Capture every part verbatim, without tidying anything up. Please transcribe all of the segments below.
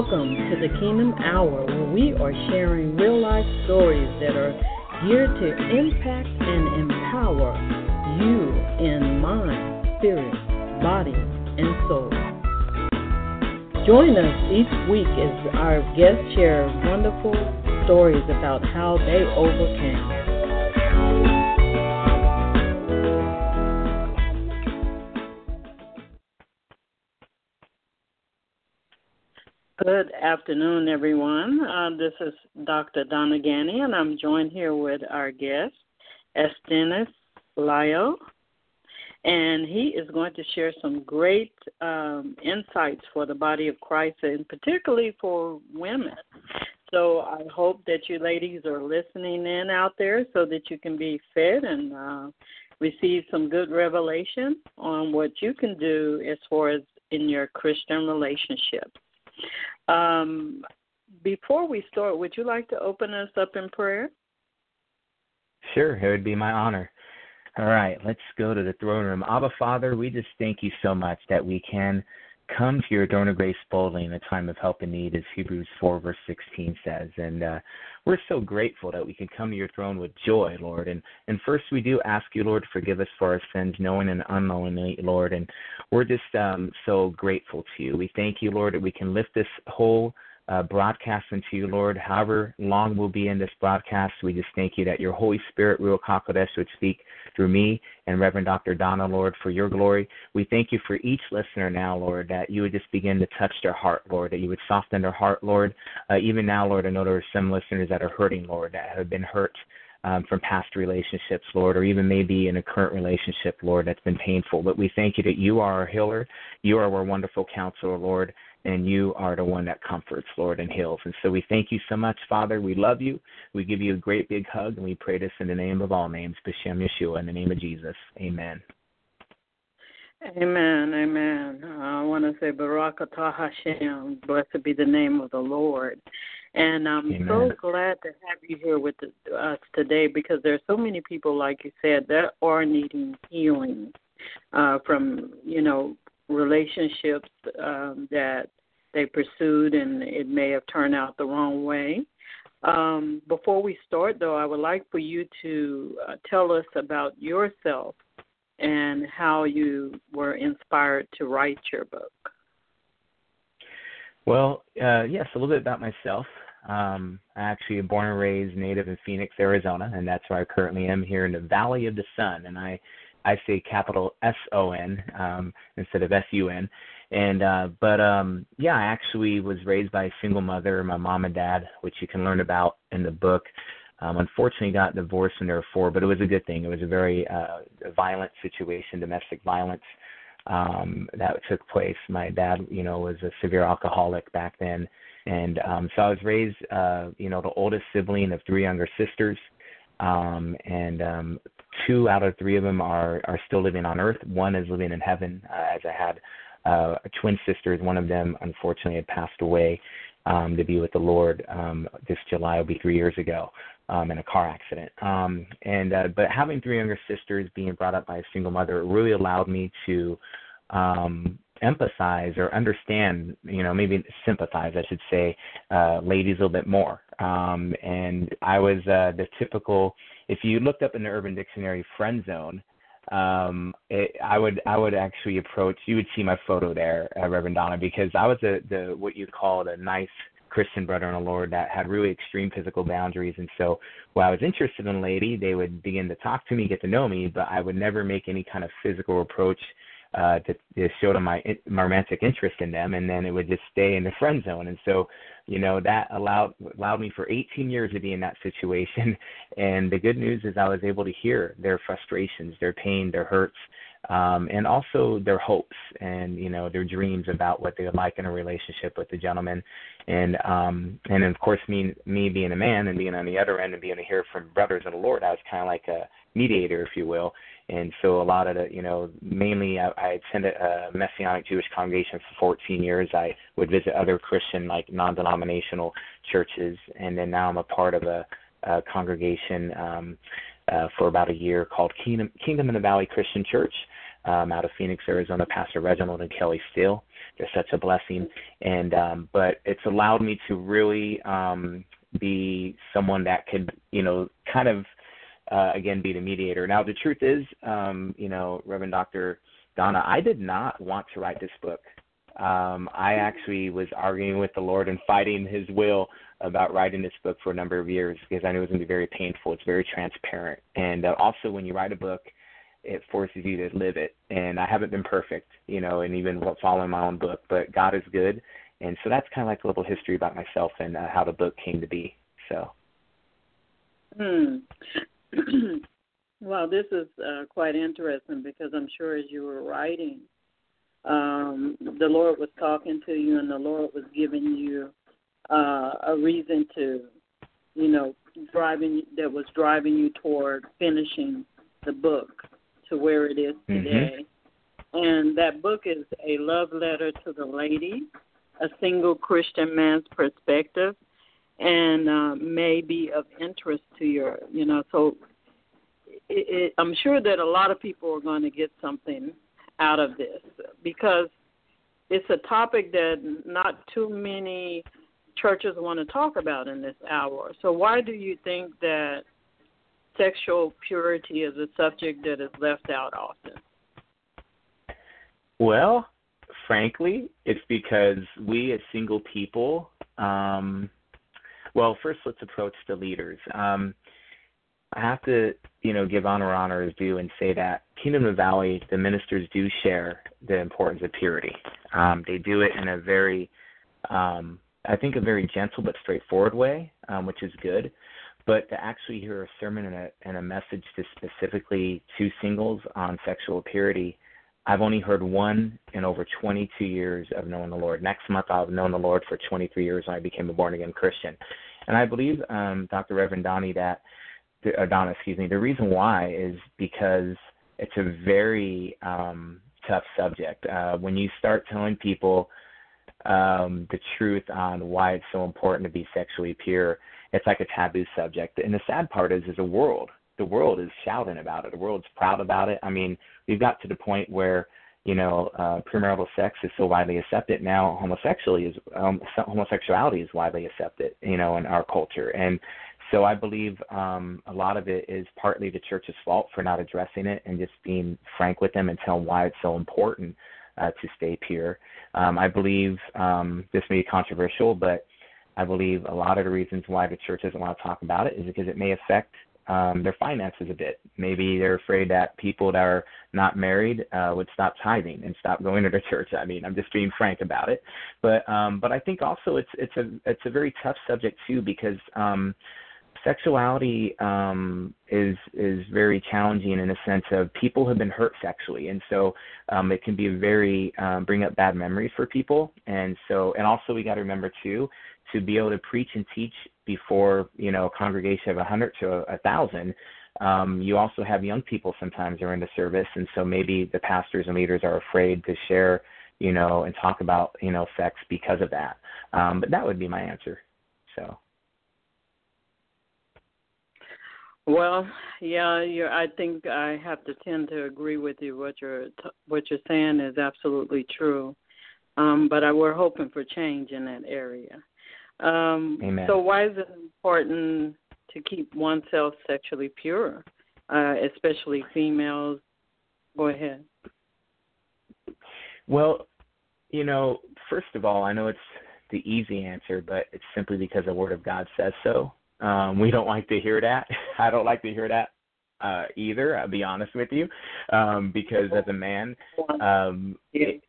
Welcome to the Kingdom Hour, where we are sharing real-life stories that are geared to impact and empower you in mind, spirit, body, and soul. Join us each week as our guests share wonderful stories about how they overcame. Good afternoon, everyone. Uh, this is Doctor Donna Ghanney, and I'm joined here with our guest, Estanislao, and he is going to share some great um, insights for the body of Christ, and particularly for women. So I hope that you ladies are listening in out there so that you can be fed and uh, receive some good revelation on what you can do as far as in your Christian relationship. Um, before we start, would you like to open us up in prayer? Sure, it would be my honor. All right, let's go to the throne room. Abba, Father, we just thank you so much that we can come to your throne of grace boldly in a time of help and need, as Hebrews four, verse sixteen says. And uh, we're so grateful that we can come to your throne with joy, Lord. And and first we do ask you, Lord, to forgive us for our sins, knowing and unknowingly, Lord. And we're just um, so grateful to you. We thank you, Lord, that we can lift this whole uh, broadcast into you, Lord. However long we'll be in this broadcast, we just thank you that your Holy Spirit, Ruach HaKodesh, would speak through me and Reverend Doctor Donna, Lord, for your glory. We thank you for each listener now, Lord, that you would just begin to touch their heart, Lord, that you would soften their heart, Lord. Uh, even now, Lord, I know there are some listeners that are hurting, Lord, that have been hurt um, from past relationships, Lord, or even maybe in a current relationship, Lord, that's been painful. But we thank you that you are our healer. You are our wonderful counselor, Lord, and you are the one that comforts, Lord, and heals. And so we thank you so much, Father. We love you. We give you a great big hug, and we pray this in the name of all names, B'Shem Yeshua, in the name of Jesus. Amen. Amen, amen. I want to say Barak atah Hashem, blessed be the name of the Lord. And I'm amen. So glad to have you here with us today, because there are so many people, like you said, that are needing healing uh, from, you know, relationships um, that they pursued, and it may have turned out the wrong way. Um, before we start, though, I would like for you to uh, tell us about yourself and how you were inspired to write your book. Well, uh, yes, a little bit about myself. Um, I actually am born and raised native in Phoenix, Arizona, and that's where I currently am, here in the Valley of the Sun, and I I say capital S O N um, instead of S U N. And, uh, but, um, yeah, I actually was raised by a single mother, my mom and dad, which you can learn about in the book. Um, unfortunately, got divorced when they were four, but it was a good thing. It was a very uh, violent situation, domestic violence um, that took place. My dad, you know, was a severe alcoholic back then. And um, so I was raised, uh, you know, the oldest sibling of three younger sisters. Um, and um, two out of three of them are, are still living on earth. One is living in heaven, uh, as I had uh, twin sisters. One of them, unfortunately, had passed away um, to be with the Lord. Um, this July will be three years ago um, in a car accident. Um, and uh, but having three younger sisters, being brought up by a single mother, it really allowed me to um, emphasize or understand, you know, maybe sympathize, I should say, uh, ladies a little bit more. Um, and I was uh, the typical, if you looked up in the Urban Dictionary friend zone, um, it, I would I would actually approach, you would see my photo there, uh, Reverend Donna, because I was a, the what you call a nice Christian brother in the Lord that had really extreme physical boundaries. And so when I was interested in a lady, they would begin to talk to me, get to know me, but I would never make any kind of physical approach Uh, to, to show them my, my romantic interest in them, and then it would just stay in the friend zone. And so, you know, that allowed allowed me for eighteen years to be in that situation. And the good news is I was able to hear their frustrations, their pain, their hurts, um, and also their hopes and, you know, their dreams about what they would like in a relationship with the gentleman. And, um, and of course, me, me being a man and being on the other end and being able to hear from brothers in the Lord, I was kind of like a mediator, if you will. And so a lot of the, you know, mainly I, I attended a Messianic Jewish congregation for fourteen years. I would visit other Christian, like non-denominational churches. And then now I'm a part of a, a congregation um, uh, for about a year called Kingdom, Kingdom in the Valley Christian Church um, out of Phoenix, Arizona, Pastor Reginald and Kelly Steele. They're such a blessing. And um, but it's allowed me to really um, be someone that could, you know, kind of, uh, again, be the mediator. Now, the truth is, um, you know, Reverend Doctor Donna, I did not want to write this book. Um, I actually was arguing with the Lord and fighting his will about writing this book for a number of years because I knew it was going to be very painful. It's very transparent. And uh, also when you write a book, it forces you to live it. And I haven't been perfect, you know, and even following my own book, but God is good. And so that's kind of like a little history about myself and uh, how the book came to be. So. Mm. Well, this is uh, quite interesting because I'm sure as you were writing, Um, the Lord was talking to you, and the Lord was giving you uh, a reason to, you know, driving that was driving you toward finishing the book to where it is today. Mm-hmm. And that book is A Love Letter to the Lady, A Single Christian Man's Perspective, and uh, may be of interest to your, you know, so it, it, I'm sure that a lot of people are going to get something out of this, because it's a topic that not too many churches want to talk about in this hour. So why do you think that sexual purity is a subject that is left out often? Well, frankly, it's because we as single people, um, well, first let's approach the leaders. Um, I have to, you know, give honor where honor is due and say that Kingdom of the Valley, the ministers do share the importance of purity. Um, they do it in a very, um, I think, a very gentle but straightforward way, um, which is good. But to actually hear a sermon and a, and a message to specifically to singles on sexual purity, I've only heard one in over twenty-two years of knowing the Lord. Next month, I'll have known the Lord for twenty-three years when I became a born-again Christian. And I believe, um, Doctor Reverend Donnie, that The, uh, Donna, excuse me, the reason why is because it's a very um, tough subject. Uh, when you start telling people um, the truth on why it's so important to be sexually pure, it's like a taboo subject. And the sad part is, is the world, the world is shouting about it. The world's proud about it. I mean, we've got to the point where, you know, uh, premarital sex is so widely accepted. Now homosexuality is, um, homosexuality is widely accepted, you know, in our culture. And so I believe um, a lot of it is partly the church's fault for not addressing it and just being frank with them and telling why it's so important uh, to stay pure. Um, I believe um, this may be controversial, but I believe a lot of the reasons why the church doesn't want to talk about it is because it may affect um, their finances a bit. Maybe they're afraid that people that are not married uh, would stop tithing and stop going to the church. I mean, I'm just being frank about it. But um, but I think also it's it's a it's a very tough subject too, because Um, Sexuality um, is is very challenging in a sense of people have been hurt sexually, and so um, it can be a very um, bring up bad memories for people. And so, and also we got to remember too to be able to preach and teach before, you know, a congregation of a hundred to a thousand. Um, you also have young people sometimes are in the service, and so maybe the pastors and leaders are afraid to share, you know, and talk about, you know, sex because of that. Um, but that would be my answer. So. Well, yeah, you're, I think I have to tend to agree with you. What you're what you're saying is absolutely true, um, but I, we're hoping for change in that area. Um, Amen. So why is it important to keep oneself sexually pure, uh, especially females? Go ahead. Well, you know, first of all, I know it's the easy answer, but it's simply because the Word of God says so. Um, we don't like to hear that. I don't like to hear that uh, either, I'll be honest with you, um, because as a man, um, it,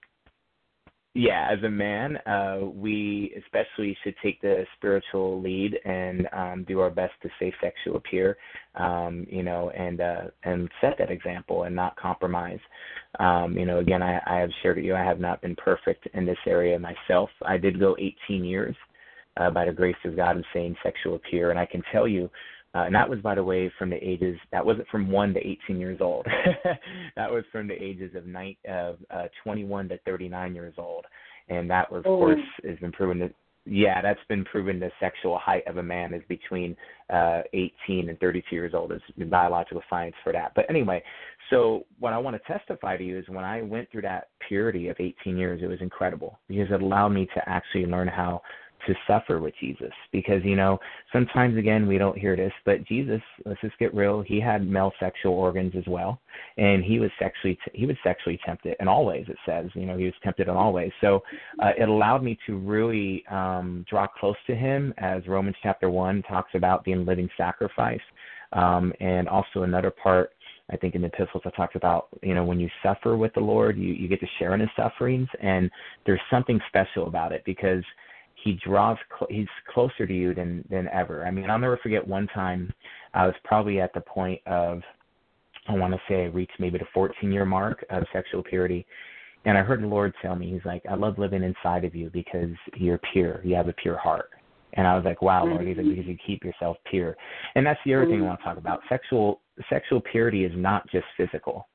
yeah, as a man, uh, we especially should take the spiritual lead and um, do our best to stay sexually pure, um, you know, and uh, and set that example and not compromise. Um, you know, again, I, I have shared with you, I have not been perfect in this area myself. I did go eighteen years. Uh, by the grace of God and saying sexual pure. And I can tell you, uh, and that was, by the way, from the ages, that wasn't from one to eighteen years old. That was from the ages of nine, uh, uh, twenty-one to thirty-nine years old. And that, of oh. course, has been proven to, Yeah, that's been proven. The sexual height of a man is between uh, eighteen and thirty-two years old. There's biological science for that. But anyway, so what I want to testify to you is when I went through that purity of eighteen years, it was incredible because it allowed me to actually learn how to suffer with Jesus. Because, you know, sometimes, again, we don't hear this, but Jesus, let's just get real, he had male sexual organs as well, and he was sexually t- he was sexually tempted in all ways, it says. You know, he was tempted in all ways. So uh, it allowed me to really um, draw close to him, as Romans chapter one talks about being living sacrifice. Um, and also another part, I think in the epistles I talked about, you know, when you suffer with the Lord, you, you get to share in his sufferings, and there's something special about it because He draws, he's closer to you than, than ever. I mean, I'll never forget one time I was probably at the point of, I want to say I reached maybe the fourteen-year mark of sexual purity. And I heard the Lord tell me, he's like, I love living inside of you because you're pure. You have a pure heart. And I was like, wow, Lord, he's like, because you keep yourself pure. And that's the other thing I want to talk about. Sexual, sexual purity is not just physical.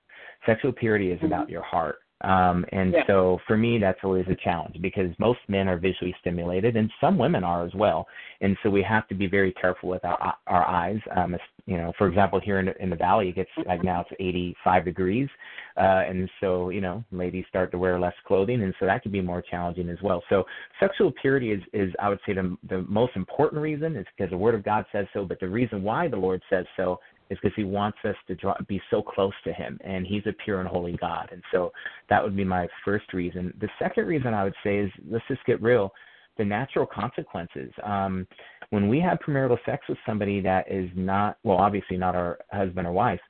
Sexual purity is about your heart. Um, and yeah. so for me, that's always a challenge because most men are visually stimulated and some women are as well. And so we have to be very careful with our, our eyes. Um, you know, for example, here in, in the Valley, it gets like now it's eighty-five degrees. Uh, and so, you know, ladies start to wear less clothing. And so that can be more challenging as well. So sexual purity is, is I would say the, the most important reason is because the Word of God says so, but the reason why the Lord says so is because he wants us to draw, be so close to him, and he's a pure and holy God. And so that would be my first reason. The second reason I would say is, let's just get real, the natural consequences. Um, when we have premarital sex with somebody that is not, well, obviously not our husband or wife,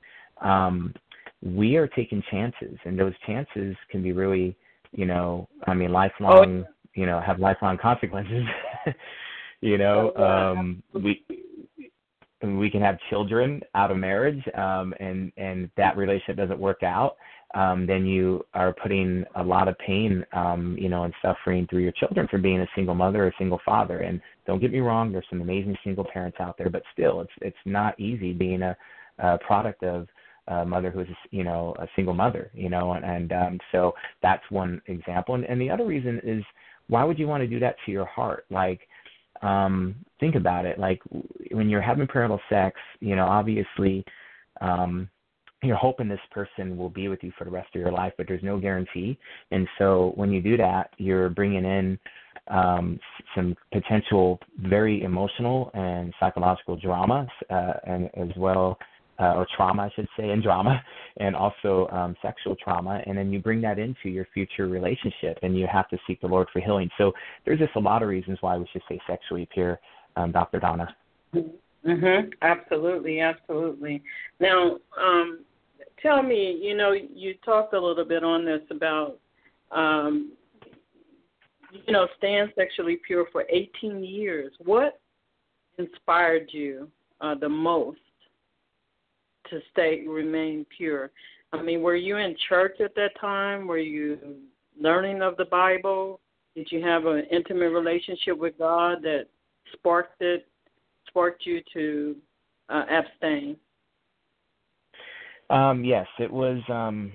um, we are taking chances, and those chances can be really, you know, I mean, lifelong, oh. you know, have lifelong consequences. you know, um, we... We can have children out of marriage, um, and, and that relationship doesn't work out, um, then you are putting a lot of pain, um, you know, and suffering through your children for being a single mother or a single father. And don't get me wrong, there's some amazing single parents out there, but still, it's it's not easy being a, a product of a mother who is, you know, a single mother, you know, and, and um, so that's one example. And, and the other reason is, why would you want to do that to your heart? Like, Um, think about it. Like when you're having premarital sex, you know, obviously um, you're hoping this person will be with you for the rest of your life, but there's no guarantee. And so when you do that, you're bringing in um, some potential very emotional and psychological drama, uh, and as well, uh, or trauma, I should say, and drama, and also um, sexual trauma. And then you bring that into your future relationship, and you have to seek the Lord for healing. So there's just a lot of reasons why we should stay sexually pure, um, Doctor Donna. Mm-hmm. Absolutely, absolutely. Now, um, tell me, you know, you talked a little bit on this about, um, you know, staying sexually pure for eighteen years. What inspired you uh, the most to stay, remain pure? I mean, were you in church at that time? Were you learning of the Bible? Did you have an intimate relationship with God that sparked it, sparked you to uh, abstain? Um, yes, it was. Um,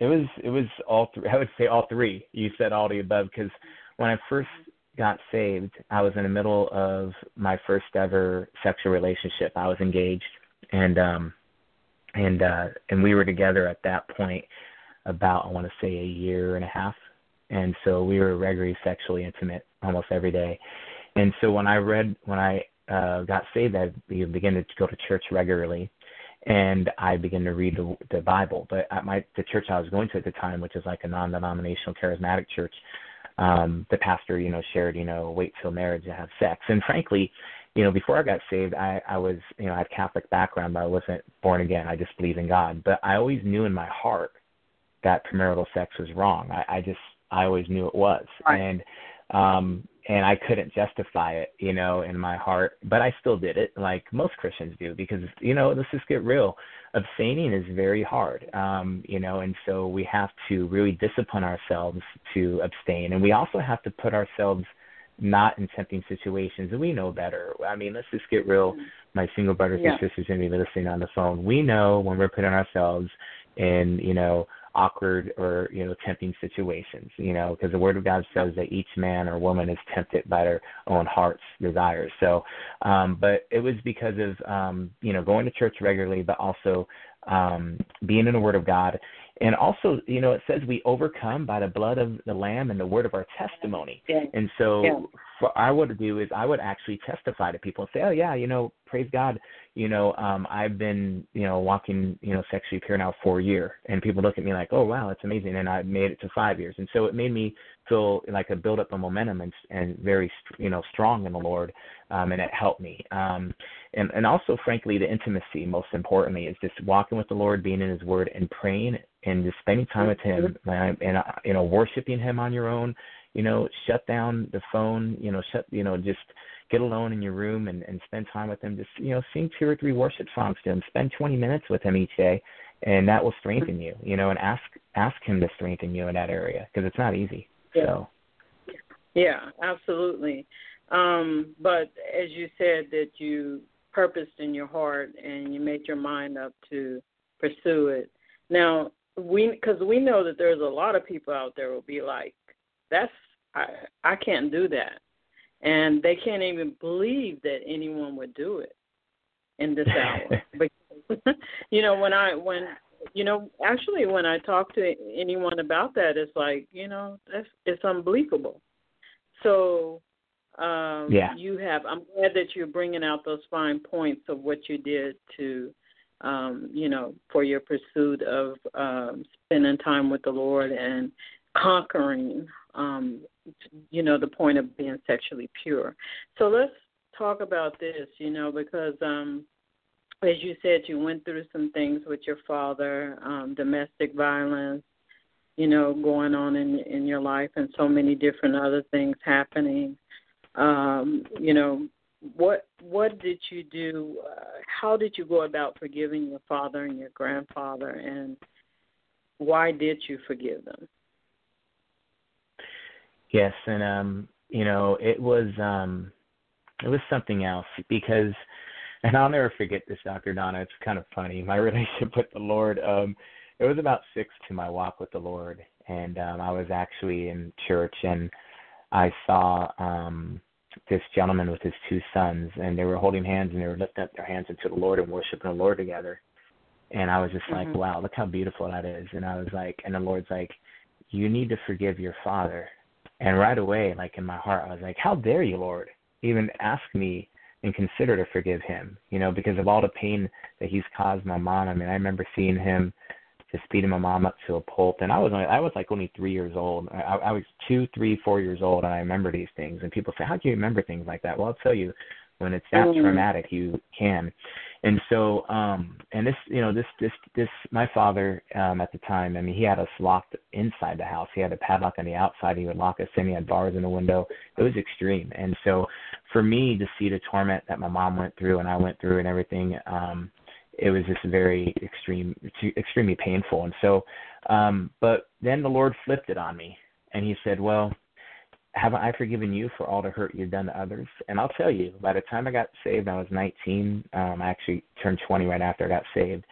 it was. It was all three. I would say all three. You said all the above, because when I first got saved, I was in the middle of my first ever sexual relationship. I was engaged, and um, And uh, and we were together at that point about, I want to say, a year and a half. And so we were regularly sexually intimate almost every day. And so when I read, when I uh, got saved, I began to go to church regularly, and I began to read the, the Bible. But at my, the church I was going to at the time, which is like a non-denominational charismatic church, um, the pastor, you know, shared, you know, wait till marriage to have sex. And frankly, you know, before I got saved, I, I was, you know, I had Catholic background, but I wasn't born again. I just believe in God. But I always knew in my heart that premarital sex was wrong. I, I just, I always knew it was. Right. And, um, and I couldn't justify it, you know, in my heart. But I still did it, like most Christians do, because, you know, let's just get real. Abstaining is very hard, um, you know, and so we have to really discipline ourselves to abstain. And we also have to put ourselves not in tempting situations, and we know better. I mean, let's just get real. My single brothers yeah. and sisters going to be listening on the phone. We know when we're putting ourselves in, you know, awkward or, you know, tempting situations, you know, because the Word of God says that each man or woman is tempted by their own heart's desires. So, um, but it was because of, um, you know, going to church regularly, but also um, being in the Word of God. And also, you know, it says we overcome by the blood of the Lamb and the word of our testimony. Yeah. And so yeah. what I would do is I would actually testify to people and say, oh, yeah, you know, praise God, you know, um, I've been, you know, walking, you know, sexually pure now for a year. And people look at me like, oh, wow, that's amazing. And I made it to five years. And so it made me feel like a build up of momentum and, and very, you know, strong in the Lord. Um, and it helped me. Um, and, and also, frankly, the intimacy, most importantly, is just walking with the Lord, being in his word and praying and just spending time with him and, and, you know, worshiping him on your own, you know, shut down the phone, you know, shut, you know, just get alone in your room and, and spend time with him. Just, you know, sing two or three worship songs to him, spend twenty minutes with him each day, and that will strengthen you, you know, and ask, ask him to strengthen you in that area, because it's not easy. Yeah. So. Yeah, absolutely. Um, but as you said, that you purposed in your heart and you made your mind up to pursue it. Now, we, because we know that there's a lot of people out there will be like, that's, I, I can't do that. And they can't even believe that anyone would do it in this hour. Because, you know, when I, when, you know, actually when I talk to anyone about that, it's like, you know, that's, it's unbelievable. So um, yeah. you have, I'm glad that you're bringing out those fine points of what you did to, um, you know, for your pursuit of um, spending time with the Lord and conquering, um, you know, the point of being sexually pure. So let's talk about this, you know, because um, as you said, you went through some things with your father, um, domestic violence, you know, going on in, in your life, and so many different other things happening. Um, you know, what what did you do? Uh, how did you go about forgiving your father and your grandfather, and why did you forgive them? Yes, and, um, you know, it was um, it was something else because, and I'll never forget this, Doctor Donna, it's kind of funny. My relationship with the Lord, um, it was about six to my walk with the Lord, and um, I was actually in church, and I saw um, this gentleman with his two sons, and they were holding hands, and they were lifting up their hands into the Lord and worshiping the Lord together. And I was just mm-hmm. like, wow, look how beautiful that is. And I was like, and the Lord's like, you need to forgive your father. And right away, like in my heart, I was like, how dare you, Lord, even ask me and consider to forgive him, you know, because of all the pain that he's caused my mom. I mean, I remember seeing him just beating my mom up to a pulp. And I was only, I was like only three years old. I, I was two, three, four years old, and I remember these things. And people say, how do you remember things like that? Well, I'll tell you, when it's that mm-hmm. traumatic, you can. And so, um, and this, you know, this, this, this, my father, um, at the time, I mean, he had us locked inside the house. He had a padlock on the outside. He would lock us in. He had bars in the window. It was extreme. And so for me to see the torment that my mom went through and I went through and everything, um, it was just very extreme, extremely painful. And so, um, but then the Lord flipped it on me, and he said, well, haven't I forgiven you for all the hurt you've done to others? And I'll tell you, by the time I got saved, I was nineteen. Um, I actually turned twenty right after I got saved.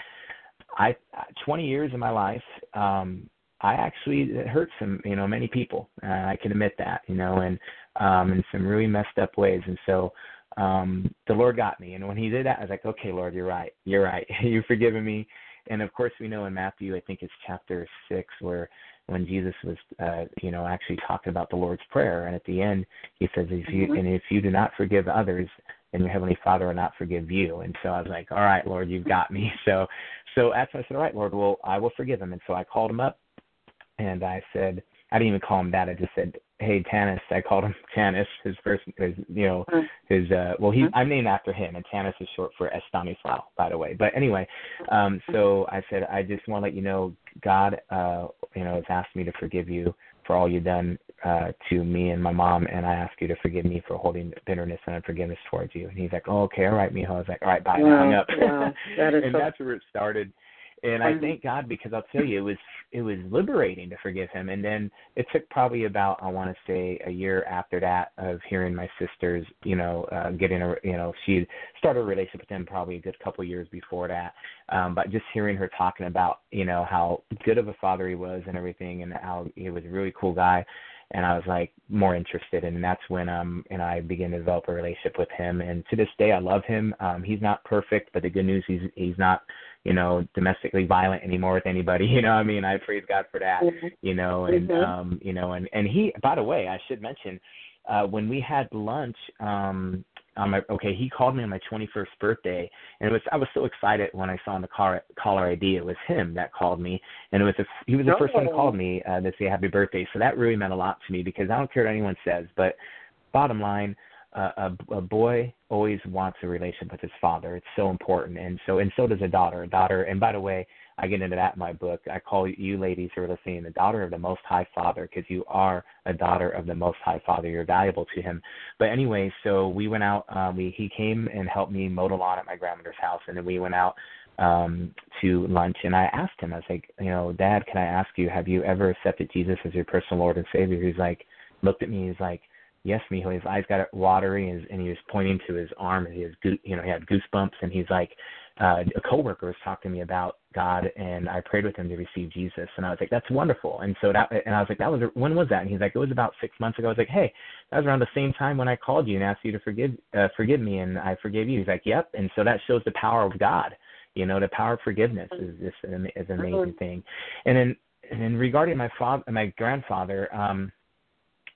I twenty years of my life, um, I actually hurt some, you know, many people. Uh, I can admit that, you know, and um, in some really messed up ways. And so um, the Lord got me. And when he did that, I was like, okay, Lord, you're right. You're right. You've forgiven me. And, of course, we know in Matthew, I think it's chapter six, where when Jesus was, uh, you know, actually talking about the Lord's Prayer. And at the end, he says, if you, and if you do not forgive others, then your Heavenly Father will not forgive you. And so I was like, all right, Lord, you've got me. So, so after I said, all right, Lord, well, I will forgive him. And so I called him up, and I said, I didn't even call him that. I just said, hey, Tanis. I called him Tanis, his first, his, you know, his, uh, well, he, I'm named after him, and Tanis is short for Estanislao, by the way. But anyway, um, so I said, I just want to let you know, God, uh, you know, has asked me to forgive you for all you've done uh, to me and my mom, and I ask you to forgive me for holding bitterness and unforgiveness towards you. And he's like, oh, okay, all right, mijo. I was like, all right, bye. Wow, I hung up. Wow, that is and so- that's where it started. And I thank God, because I'll tell you, it was it was liberating to forgive him. And then it took probably about, I want to say, a year after that of hearing my sisters, you know, uh, getting a, you know, she started a relationship with him probably a good couple of years before that. Um, but just hearing her talking about, you know, how good of a father he was and everything, and how he was a really cool guy. And I was, like, more interested. And that's when um and I began to develop a relationship with him. And to this day, I love him. Um, he's not perfect, but the good news is he's not, you know, domestically violent anymore with anybody. You know what I mean? I praise God for that, you know. And, mm-hmm. um, you know, and, and he, by the way, I should mention, uh, when we had lunch um on my, okay, he called me on my twenty-first birthday, and it was, I was so excited when I saw on the car, caller I D, it was him that called me, and it was a, he was the oh. first one who called me uh, to say happy birthday, so that really meant a lot to me, because I don't care what anyone says, but bottom line, uh, a, a boy always wants a relationship with his father. It's so important, and so and so does a daughter. A daughter, and by the way, I get into that in my book. I call you ladies who are listening the daughter of the Most High Father, because you are a daughter of the Most High Father. You're valuable to him. But anyway, so we went out. Uh, we he came and helped me mow the lawn at my grandmother's house, and then we went out um, to lunch, and I asked him, I was like, you know, Dad, can I ask you, have you ever accepted Jesus as your personal Lord and Savior? He's like, looked at me, he's like, yes, mijo. His eyes got watery, and, and he was pointing to his arm, and he was, you know, he had goosebumps, and he's like, uh, a coworker was talking to me about God, and I prayed with him to receive Jesus, and I was like, that's wonderful. And so that, and I was like, that was when was that? And he's like, it was about six months ago. I was like, hey, that was around the same time when I called you and asked you to forgive, uh, forgive me, and I forgave you. He's like, yep. And so that shows the power of God. You know, the power of forgiveness is just an, is an amazing thing. And then, and then regarding my father, my grandfather, um,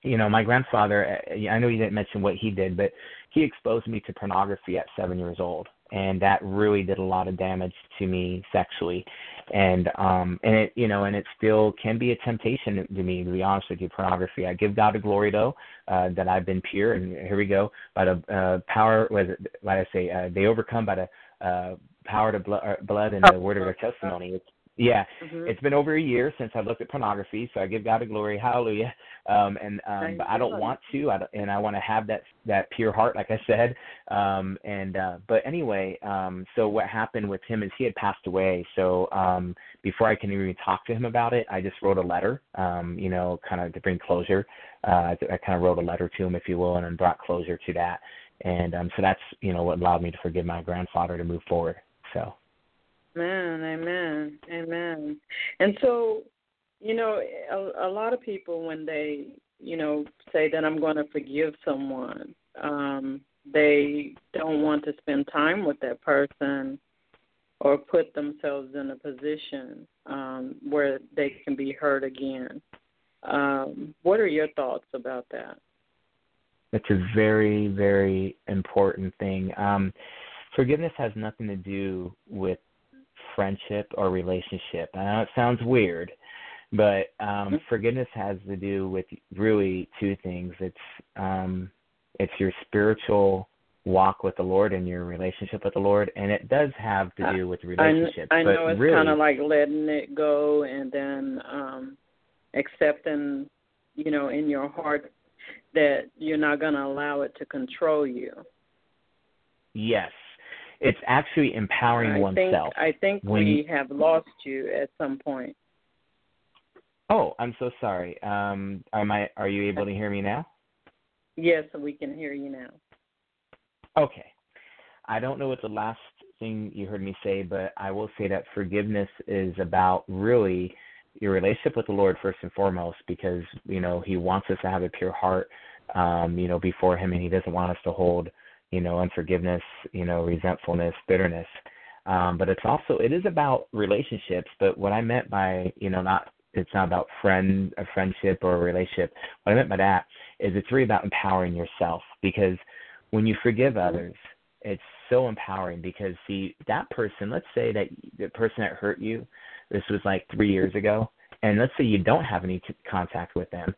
you know, my grandfather, I know you didn't mention what he did, but he exposed me to pornography at seven years old. And that really did a lot of damage to me sexually. And, um, and it, you know, and it still can be a temptation to me, to be honest with you, pornography. I give God the glory, though, uh, that I've been pure. And here we go. By the uh, power, what is it, what I say, uh, they overcome by the uh, power of blood and the word of their testimony. It's, Yeah, mm-hmm. It's been over a year since I've looked at pornography, so I give God the glory, hallelujah. Um, and um, but I don't want to, I don't, and I want to have that that pure heart, like I said. Um, and uh, but anyway, um, so what happened with him is he had passed away. So um, before I can even talk to him about it, I just wrote a letter, um, you know, kind of to bring closure. Uh, I kind of wrote a letter to him, if you will, and then brought closure to that. And um, so that's, you know, what allowed me to forgive my grandfather to move forward. So. Amen, amen, amen. And so, you know, a, a lot of people, when they, you know, say that I'm going to forgive someone, um, they don't want to spend time with that person or put themselves in a position um, where they can be hurt again. Um, what are your thoughts about that? That's a very, very important thing. Um, forgiveness has nothing to do with friendship or relationship. I know it sounds weird, but um, forgiveness has to do with really two things. It's um, it's your spiritual walk with the Lord and your relationship with the Lord, and it does have to do with relationships. I, I know it's really kind of like letting it go and then um, accepting, you know, in your heart that you're not going to allow it to control you. Yes. It's actually empowering I oneself. Think, I think when, we have lost you at some point. Oh, I'm so sorry. Um, am I, are you able to hear me now? Yes, we can hear you now. Okay. I don't know what the last thing you heard me say, but I will say that forgiveness is about really your relationship with the Lord first and foremost, because, you know, he wants us to have a pure heart, um, you know, before him, and he doesn't want us to hold, you know, unforgiveness, you know, resentfulness, bitterness. Um, but it's also, it is about relationships. But what I meant by, you know, not, it's not about friend, a friendship or a relationship. What I meant by that is it's really about empowering yourself, because when you forgive others, it's so empowering, because see that person, let's say that the person that hurt you, this was like three years ago. And let's say you don't have any t- contact with them.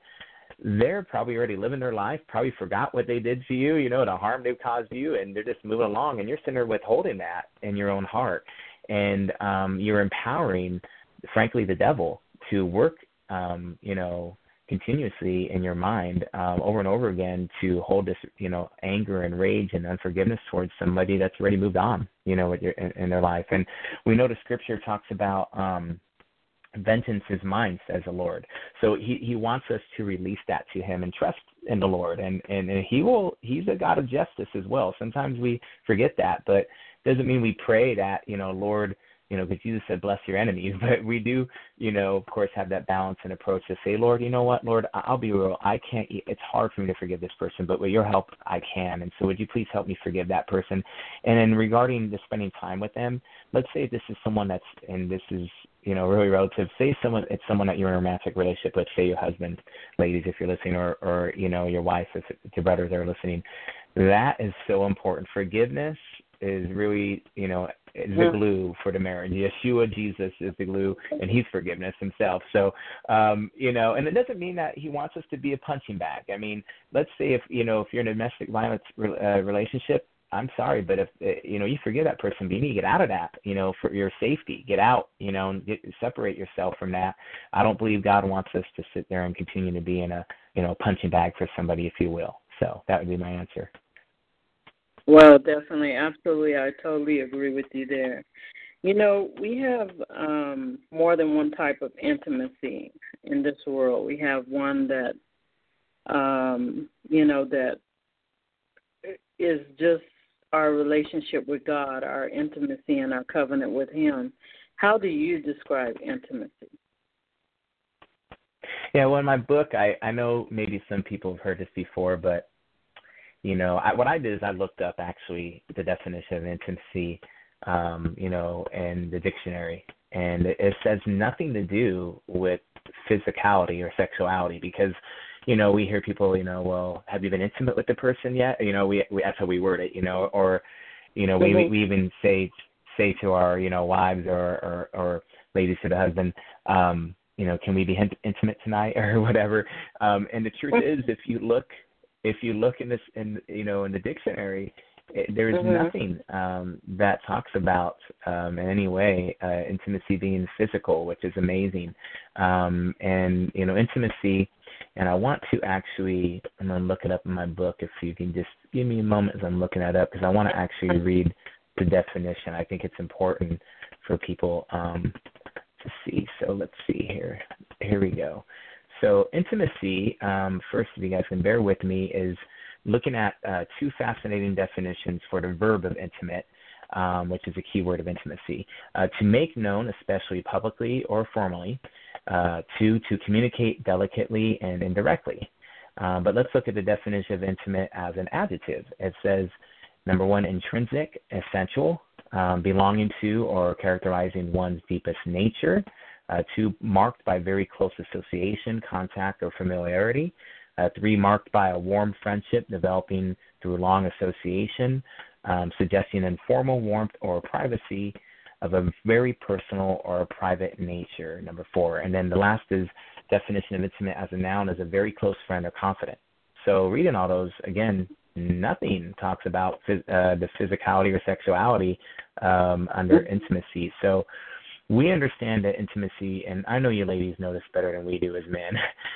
They're probably already living their life, probably forgot what they did to you, you know, the harm they've caused you, and they're just moving along, and you're sitting there withholding that in your own heart. And um, you're empowering, frankly, the devil to work, um, you know, continuously in your mind um, over and over again to hold this, you know, anger and rage and unforgiveness towards somebody that's already moved on, you know, with your, in, in their life. And we know the scripture talks about um, vengeance is mine, says the Lord. So he, he wants us to release that to him and trust in the Lord. And, and, and he will, he's a God of justice as well. Sometimes we forget that, but doesn't mean we pray that, you know, Lord, you know, because Jesus said, bless your enemies. But we do, you know, of course, have that balance and approach to say, Lord, you know what, Lord, I'll be real. I can't, it's hard for me to forgive this person, but with your help, I can. And so would you please help me forgive that person? And then regarding the spending time with them, let's say this is someone that's, and this is, you know, really relative, say someone, it's someone that you're in a romantic relationship with, say your husband, ladies, if you're listening, or, or you know, your wife, if your brothers are listening. That is so important. Forgiveness is really, you know, is the glue for the marriage. Yeshua, Jesus, is the glue, and he's forgiveness himself. So, um, you know, and it doesn't mean that he wants us to be a punching bag. I mean, let's say if, you know, if you're in a domestic violence re- uh, relationship, I'm sorry, but if, you know, you forgive that person, but you need to get out of that, you know, for your safety. Get out, you know, and get, separate yourself from that. I don't believe God wants us to sit there and continue to be in a, you know, punching bag for somebody, if you will. So that would be my answer. Well, definitely. Absolutely. I totally agree with you there. You know, we have um, more than one type of intimacy in this world. We have one that, um, you know, that is just our relationship with God, our intimacy and our covenant with him. How do you describe intimacy? Yeah, well, in my book, I, I know maybe some people have heard this before, but You know, I, what I did is I looked up actually the definition of intimacy, um, you know, in the dictionary. And it, it says nothing to do with physicality or sexuality because, you know, we hear people, you know, well, have you been intimate with the person yet? You know, we, we that's how we word it, you know, or, you know, mm-hmm. we we even say say to our, you know, wives or, or, or ladies to the husband, um, you know, can we be intimate tonight or whatever? Um, and the truth is, if you look, If you look in this, in you know, in the dictionary, it, there is mm-hmm. nothing um, that talks about um, in any way uh, intimacy being physical, which is amazing. Um, and you know, intimacy. And I want to actually, I'm going to look it up in my book. If you can just give me a moment as I'm looking that up, because I want to actually read the definition. I think it's important for people um, to see. So let's see here. Here we go. So intimacy, um, first, if you guys can bear with me, is looking at uh, two fascinating definitions for the verb of intimate, um, which is a key word of intimacy. Uh, to make known, especially publicly or formally. Uh, two, to communicate delicately and indirectly. Uh, but let's look at the definition of intimate as an adjective. It says, number one, intrinsic, essential, um, belonging to or characterizing one's deepest nature. Uh, two, marked by very close association, contact, or familiarity. Uh, three, marked by a warm friendship developing through long association, um, suggesting informal warmth or privacy of a very personal or private nature, number four. And then the last is definition of intimate as a noun as a very close friend or confidant. So reading all those, again, nothing talks about phys- uh, the physicality or sexuality um, under intimacy. So we understand that intimacy, and I know you ladies know this better than we do as men,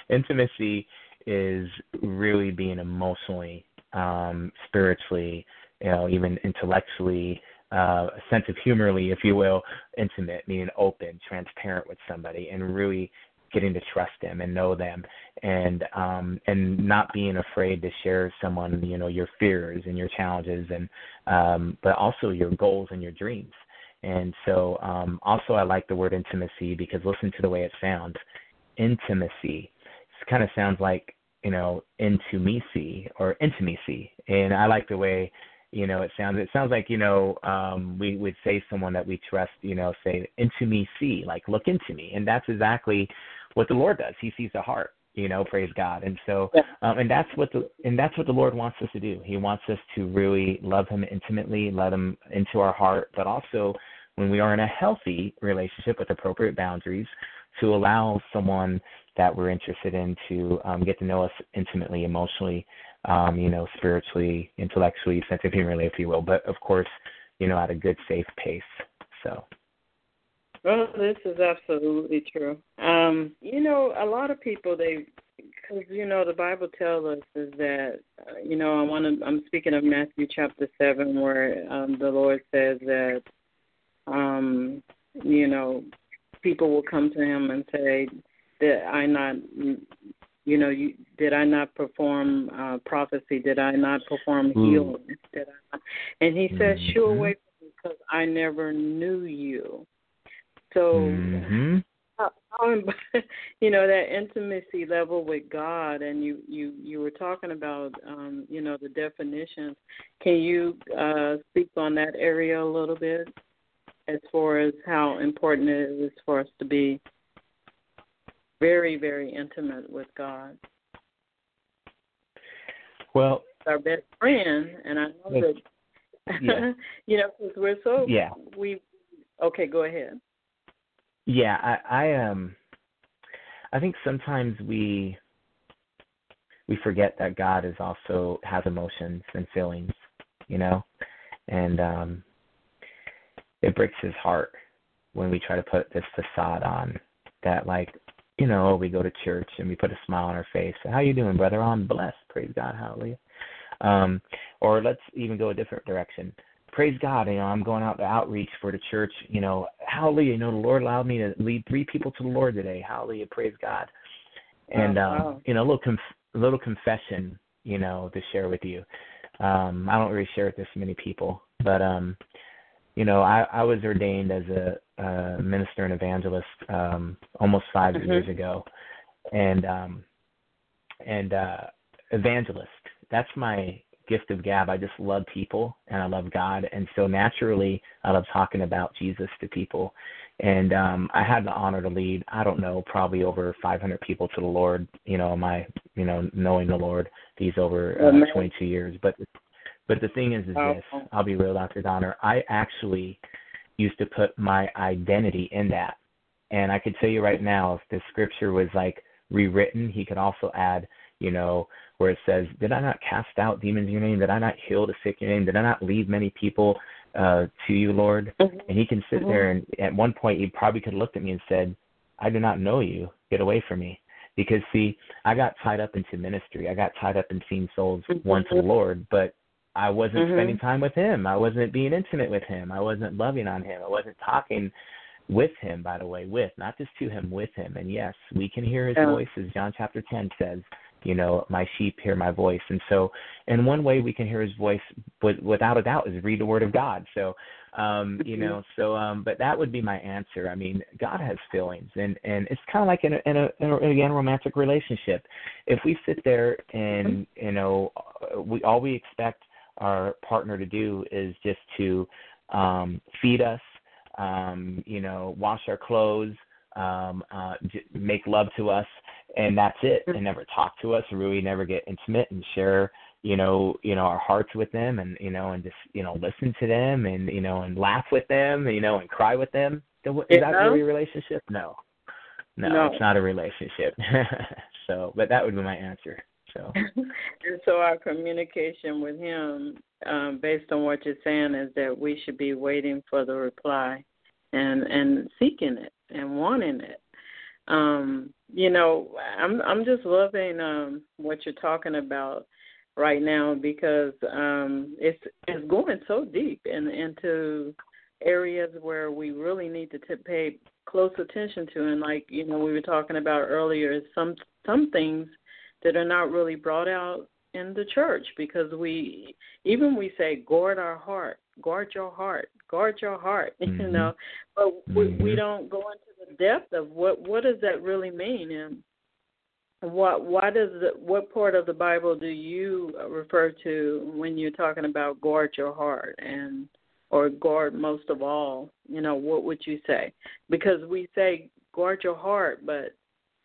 intimacy is really being emotionally, um, spiritually, you know, even intellectually, uh, a sense of humorly, if you will, intimate, meaning open, transparent with somebody, and really getting to trust them and know them, and um, and not being afraid to share someone, you know, your fears and your challenges, and um, but also your goals and your dreams. And so um, also I like the word intimacy because listen to the way it sounds. Intimacy. It kind of sounds like, you know, intimacy or intimacy. And I like the way, you know, it sounds. It sounds like, you know, um, we would say someone that we trust, you know, say intimacy, like look into me. And that's exactly what the Lord does. He sees the heart, you know, praise God. And so um, and that's what the and that's what the Lord wants us to do. He wants us to really love him intimately, let him into our heart, but also when we are in a healthy relationship with appropriate boundaries to allow someone that we're interested in to um, get to know us intimately, emotionally, um, you know, spiritually, intellectually, sensitively, if you will, but of course, you know, at a good, safe pace. So. Well, this is absolutely true. Um, you know, a lot of people, they because, you know, the Bible tells us is that, you know, I want to, I'm speaking of Matthew chapter seven, where um, the Lord says that, um, you know, people will come to him and say, did I not, you know, you, did I not perform uh, prophecy? Did I not perform mm. healing? Did I not? And he says, mm-hmm. "Shoo away from me, because I never knew you." So, mm-hmm. how, how, you know, that intimacy level with God, and you, you, you were talking about, um, you know, the definitions. Can you uh, speak on that area a little bit, as far as how important it is for us to be very, very intimate with God? Well, it's our best friend, and I know that, yeah. you know, because we're so, yeah. we, okay, go ahead. Yeah, I, I um, I think sometimes we we forget that God is also has emotions and feelings, you know, and um, it breaks His heart when we try to put this facade on that, like, you know, we go to church and we put a smile on our face. How you doing, brother? I'm blessed. Praise God, hallelujah. Um, or let's even go a different direction. Praise God, you know, I'm going out to outreach for the church, you know, hallelujah, you know, the Lord allowed me to lead three people to the Lord today, hallelujah, praise God. And, wow, um, wow. you know, a little, conf- little confession, you know, to share with you. Um, I don't really share with this many people, but, um, you know, I, I was ordained as a, a minister and evangelist um, almost five mm-hmm. years ago, and, um, and uh, evangelist, that's my gift of gab. I just love people and I love God. And so naturally I love talking about Jesus to people. And um, I had the honor to lead, I don't know, probably over five hundred people to the Lord, you know, my, you know, knowing the Lord these over uh, twenty-two years. But, but the thing is, is this, I'll be real, Doctor Donner, I actually used to put my identity in that. And I could tell you right now, if the scripture was like rewritten, he could also add, you know, where it says, did I not cast out demons in your name? Did I not heal the sick in your name? Did I not lead many people uh, to you, Lord? Mm-hmm. And he can sit mm-hmm. there, and at one point he probably could have looked at me and said, I do not know you. Get away from me. Because, see, I got tied up into ministry. I got tied up in seeing souls mm-hmm. won to the Lord, but I wasn't mm-hmm. spending time with him. I wasn't being intimate with him. I wasn't loving on him. I wasn't talking with him, by the way, with, not just to him, with him. And, yes, we can hear his yeah. voice, as John chapter ten says, you know, my sheep hear my voice. And so, and one way we can hear his voice but without a doubt is read the word of God. So, um, you know, so, um, but that would be my answer. I mean, God has feelings, and, and it's kind of like in a, in a, in a, again, romantic relationship. If we sit there and, you know, we, all we expect our partner to do is just to, um, feed us, um, you know, wash our clothes, um, uh, make love to us, and that's it. They never talk to us, really never get intimate and share, you know, you know, our hearts with them, and, you know, and just, you know, listen to them, and, you know, and laugh with them, you know, and cry with them. Is that really a relationship? No. no, no, it's not a relationship. So, but that would be my answer. So, and so our communication with him, um, based on what you're saying, is that we should be waiting for the reply, and, and seeking it and wanting it. Um, you know, I'm I'm just loving um, what you're talking about right now, because um, it's it's going so deep in, into areas where we really need to t- pay close attention to. And like, you know, we were talking about earlier, some some things that are not really brought out in the church, because we even we say guard our heart, guard your heart, guard your heart, mm-hmm. you know, but we, mm-hmm. we don't go into depth of what what does that really mean, and what why does the, what part of the Bible do you refer to when you're talking about guard your heart, and or guard most of all, you know, what would you say? Because we say guard your heart, but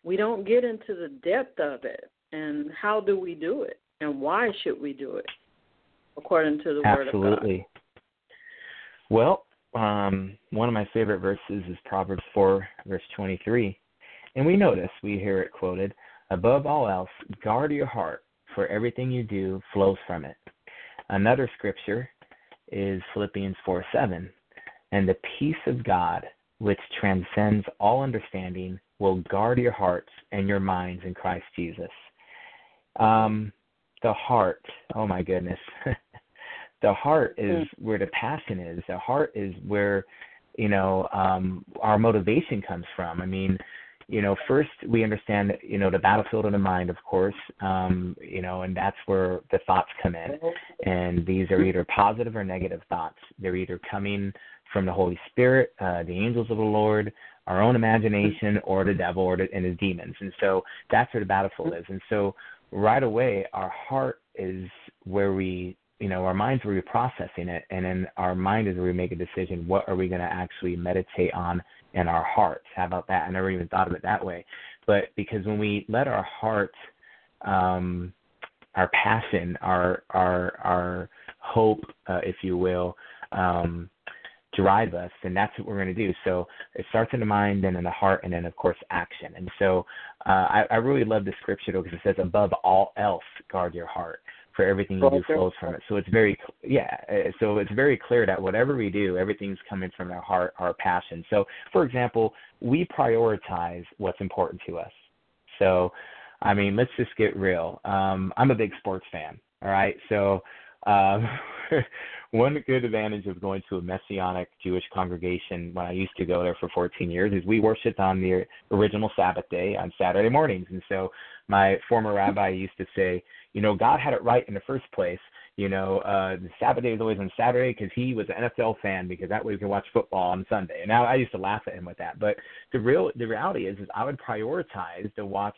we don't get into the depth of it, and how do we do it, and why should we do it according to the Absolutely. Word of God? Absolutely. Well, Um, one of my favorite verses is Proverbs four, verse twenty-three. And we notice, we hear it quoted, above all else, guard your heart, for everything you do flows from it. Another scripture is Philippians four, seven. And the peace of God, which transcends all understanding, will guard your hearts and your minds in Christ Jesus. Um, the heart. Oh my goodness. The heart is where the passion is. The heart is where, you know, um, our motivation comes from. I mean, you know, first we understand, you know, the battlefield of the mind, of course, um, you know, and that's where the thoughts come in. And these are either positive or negative thoughts. They're either coming from the Holy Spirit, uh, the angels of the Lord, our own imagination, or the devil or the, and his demons. And so that's where the battlefield is. And so right away, our heart is where we, you know, our mind's where we're processing it. And then our mind is where we make a decision. What are we going to actually meditate on in our hearts? How about that? I never even thought of it that way. But because when we let our heart, um, our passion, our our our hope, uh, if you will, um, drive us, then that's what we're going to do. So it starts in the mind, then in the heart, and then, of course, action. And so uh, I, I really love the scripture, though, because it says, above all else, guard your heart, for everything you do flows from it. So it's very, yeah. So it's very clear that whatever we do, everything's coming from our heart, our passion. So, for example, we prioritize what's important to us. So, I mean, let's just get real. Um, I'm a big sports fan. All right. So um, one good advantage of going to a Messianic Jewish congregation when I used to go there for fourteen years is we worshiped on the original Sabbath day on Saturday mornings. And so my former rabbi used to say, you know, God had it right in the first place. You know, uh, the Sabbath day is always on Saturday because he was an N F L fan, because that way we can watch football on Sunday. And now I used to laugh at him with that. But the real, the reality is, is I would prioritize to watch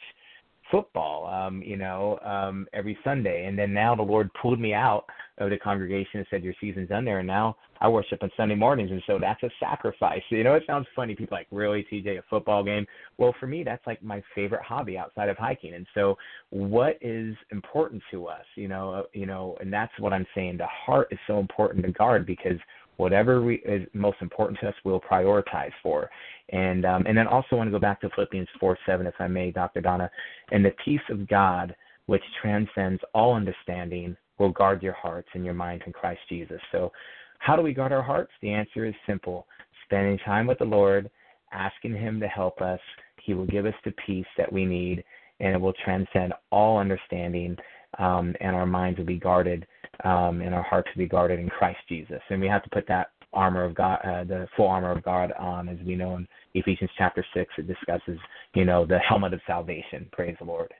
football, um, you know, um, every Sunday. And then now the Lord pulled me out of the congregation and said, your season's done there. And now I worship on Sunday mornings. And so that's a sacrifice. You know, it sounds funny. People are like, really, T J, a football game? Well, for me, that's like my favorite hobby outside of hiking. And so what is important to us, you know, you know, and that's what I'm saying. The heart is so important to guard, because whatever we, is most important to us, we'll prioritize for. And um, and then also want to go back to Philippians four seven, if I may, Doctor Donna. And the peace of God, which transcends all understanding, will guard your hearts and your minds in Christ Jesus. So how do we guard our hearts? The answer is simple. Spending time with the Lord, asking him to help us. He will give us the peace that we need, and it will transcend all understanding, um, and our minds will be guarded, um, and our hearts will be guarded in Christ Jesus. And we have to put that armor of God, uh, the full armor of God on, as we know in Ephesians chapter six, it discusses, you know, the helmet of salvation. Praise the Lord.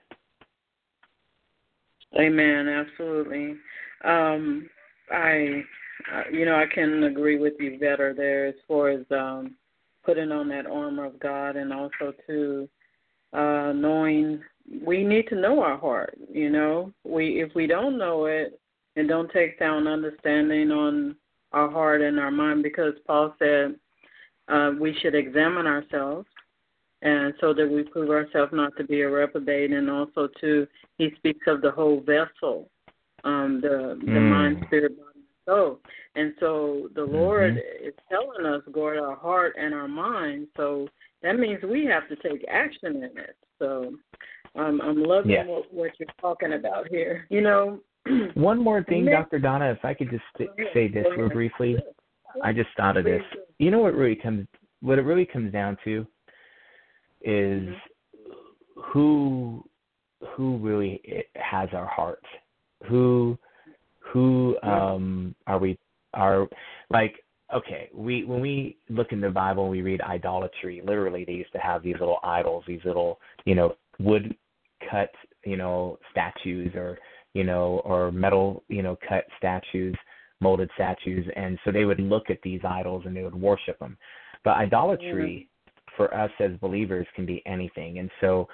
Amen. Absolutely. Um, I, uh, you know, I couldn't agree with you better there as far as um, putting on that armor of God, and also to uh, knowing we need to know our heart. You know, we if we don't know it and don't take sound understanding on our heart and our mind, because Paul said uh, we should examine ourselves, and so that we prove ourselves not to be a reprobate, and also to, he speaks of the whole vessel, um, the, the mm. mind, spirit, body, and soul. And so the mm-hmm. Lord is telling us, guard our heart and our mind, so that means we have to take action in it. So um, I'm loving yeah. what, what you're talking about here. You know, one more thing, Doctor Donna, if I could just say this real briefly. I just thought of this. You know what really comes, what it really comes down to is who, who really has our hearts. Who, who um, are we? Are like okay? We when we look in the Bible and we read idolatry. Literally, they used to have these little idols, these little you know wood cut you know statues, or you know, or metal, you know, cut statues, molded statues. And so they would look at these idols and they would worship them. But idolatry mm-hmm. for us as believers can be anything. And so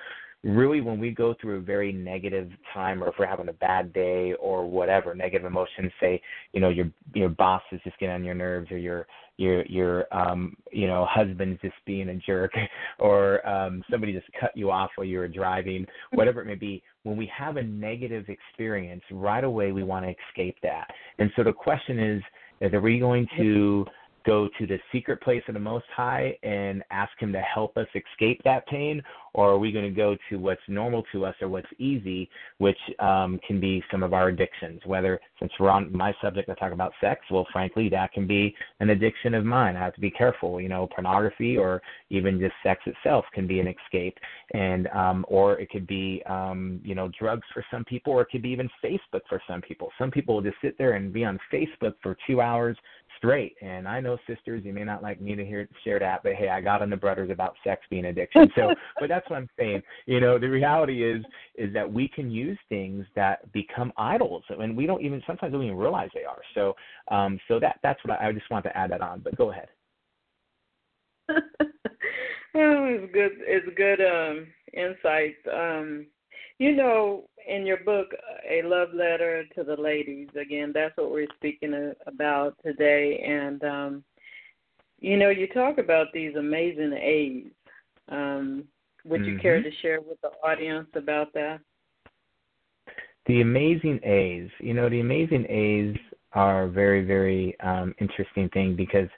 really when we go through a very negative time, or if we're having a bad day or whatever, negative emotions, say, you know, your your boss is just getting on your nerves, or your your your um you know husband's just being a jerk, or um somebody just cut you off while you were driving, whatever it may be, when we have a negative experience, right away we want to escape that. And so the question is, is are we going to go to the secret place of the Most High and ask him to help us escape that pain, or are we going to go to what's normal to us or what's easy, which um, can be some of our addictions? Whether, since we're on my subject, I talk about sex, well, frankly, that can be an addiction of mine. I have to be careful. You know, pornography or even just sex itself can be an escape. And um, or it could be, um, you know, drugs for some people, or it could be even Facebook for some people. Some people will just sit there and be on Facebook for two hours straight. And I know, sisters, you may not like me to hear share that, but hey, I got on the brothers about sex being addiction. So, but that's what I'm saying. You know, the reality is is that we can use things that become idols, and we don't even sometimes don't even realize they are. So, um, so that that's what I, I just want to add that on. But go ahead. oh, it's good. It's good um, insights. Um, you know, in your book, A Love Letter to the Ladies, again, that's what we're speaking about today. And, um, you know, you talk about these amazing aids. Um, would mm-hmm. you care to share with the audience about that? The amazing A's. You know, the amazing A's are a very, very um, interesting thing, because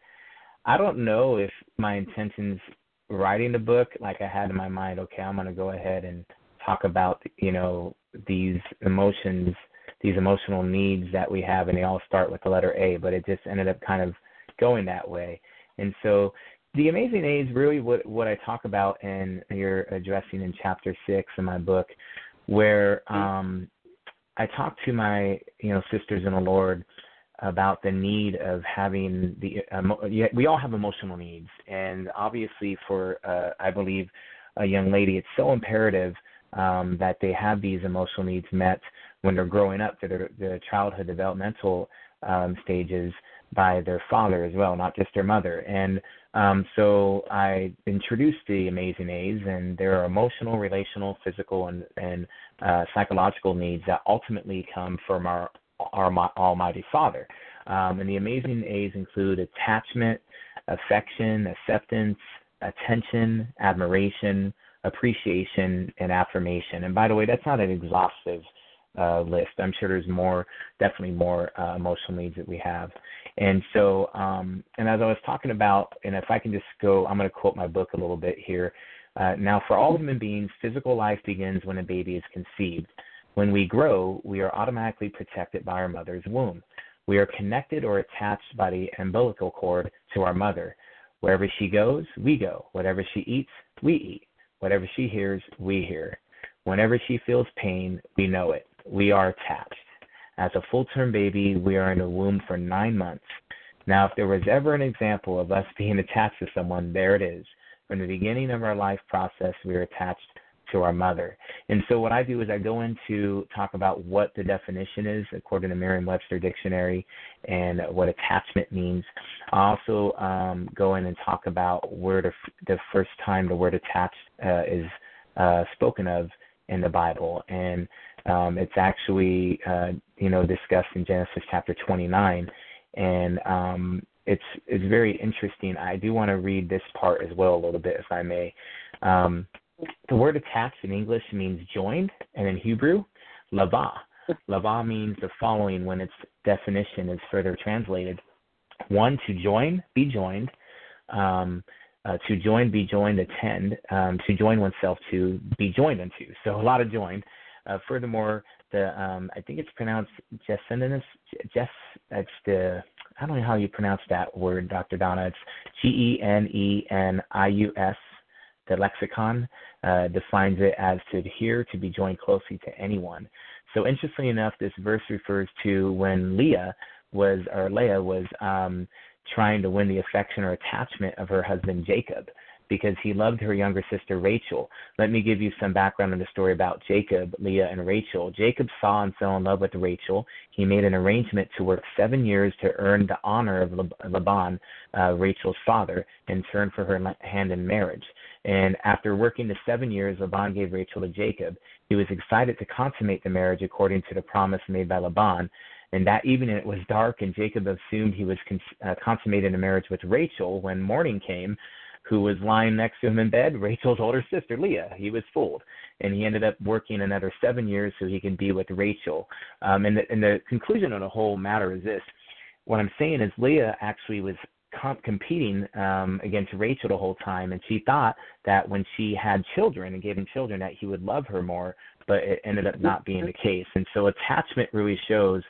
I don't know if my intentions writing the book, like I had in my mind, okay, I'm going to go ahead and talk about, you know, these emotions, these emotional needs that we have, and they all start with the letter A, but it just ended up kind of going that way. And so the amazing A is really what, what I talk about, and you're addressing in chapter six in my book, where um, I talk to my, you know, sisters in the Lord about the need of having the, um, we all have emotional needs. And obviously for, uh, I believe, a young lady, it's so imperative Um, that they have these emotional needs met when they're growing up to their, their childhood developmental um, stages by their father as well, not just their mother. And um, so I introduced the amazing A's, and there are emotional, relational, physical, and, and uh, psychological needs that ultimately come from our, our, our Almighty Father. Um, and the amazing A's include attachment, affection, acceptance, attention, admiration, appreciation, and affirmation. And by the way, that's not an exhaustive uh, list. I'm sure there's more, definitely more uh, emotional needs that we have. And so, um, and as I was talking about, and if I can just go, I'm going to quote my book a little bit here. Uh, now, for all human beings, physical life begins when a baby is conceived. When we grow, we are automatically protected by our mother's womb. We are connected or attached by the umbilical cord to our mother. Wherever she goes, we go. Whatever she eats, we eat. Whatever she hears, we hear. Whenever she feels pain, we know it. We are attached. As a full-term baby, we are in the womb for nine months. Now, if there was ever an example of us being attached to someone, there it is. From the beginning of our life process, we are attached to our mother. And so what I do is I go into talk about what the definition is according to Merriam-Webster Dictionary and what attachment means. I also um, go in and talk about where the, the first time the word attached uh, is uh, spoken of in the Bible. And um, it's actually, uh, you know, discussed in Genesis chapter twenty-nine. And um, it's, it's very interesting. I do want to read this part as well a little bit, if I may. Um, The word attached in English means joined, and in Hebrew, lava. Lava means the following when its definition is further translated. One, to join, be joined. Um, uh, to join, be joined, attend. Um, to join oneself to, be joined unto. So a lot of joined. Uh, furthermore, the um, I think it's pronounced Jesenius. Jess, it's the, I don't know how you pronounce that word, Doctor Donna. It's G E N E N I U S. The lexicon uh, defines it as to adhere, to be joined closely to anyone. So interestingly enough, this verse refers to when Leah was, or Leah was um, trying to win the affection or attachment of her husband Jacob, because he loved her younger sister Rachel. Let me give you some background on the story about Jacob, Leah, and Rachel. Jacob saw and fell in love with Rachel. He made an arrangement to work seven years to earn the honor of Laban, uh, Rachel's father, in turn for her hand in marriage. And after working the seven years, Laban gave Rachel to Jacob. He was excited to consummate the marriage according to the promise made by Laban. And that evening it was dark, and Jacob assumed he was cons- uh, consummating the marriage with Rachel. When morning came, who was lying next to him in bed? Rachel's older sister, Leah. He was fooled, and he ended up working another seven years so he could be with Rachel. Um, and, the, and the conclusion of the whole matter is this. What I'm saying is Leah actually was comp- competing um, against Rachel the whole time, and she thought that when she had children and gave him children that he would love her more, but it ended up not being the case. And so attachment really shows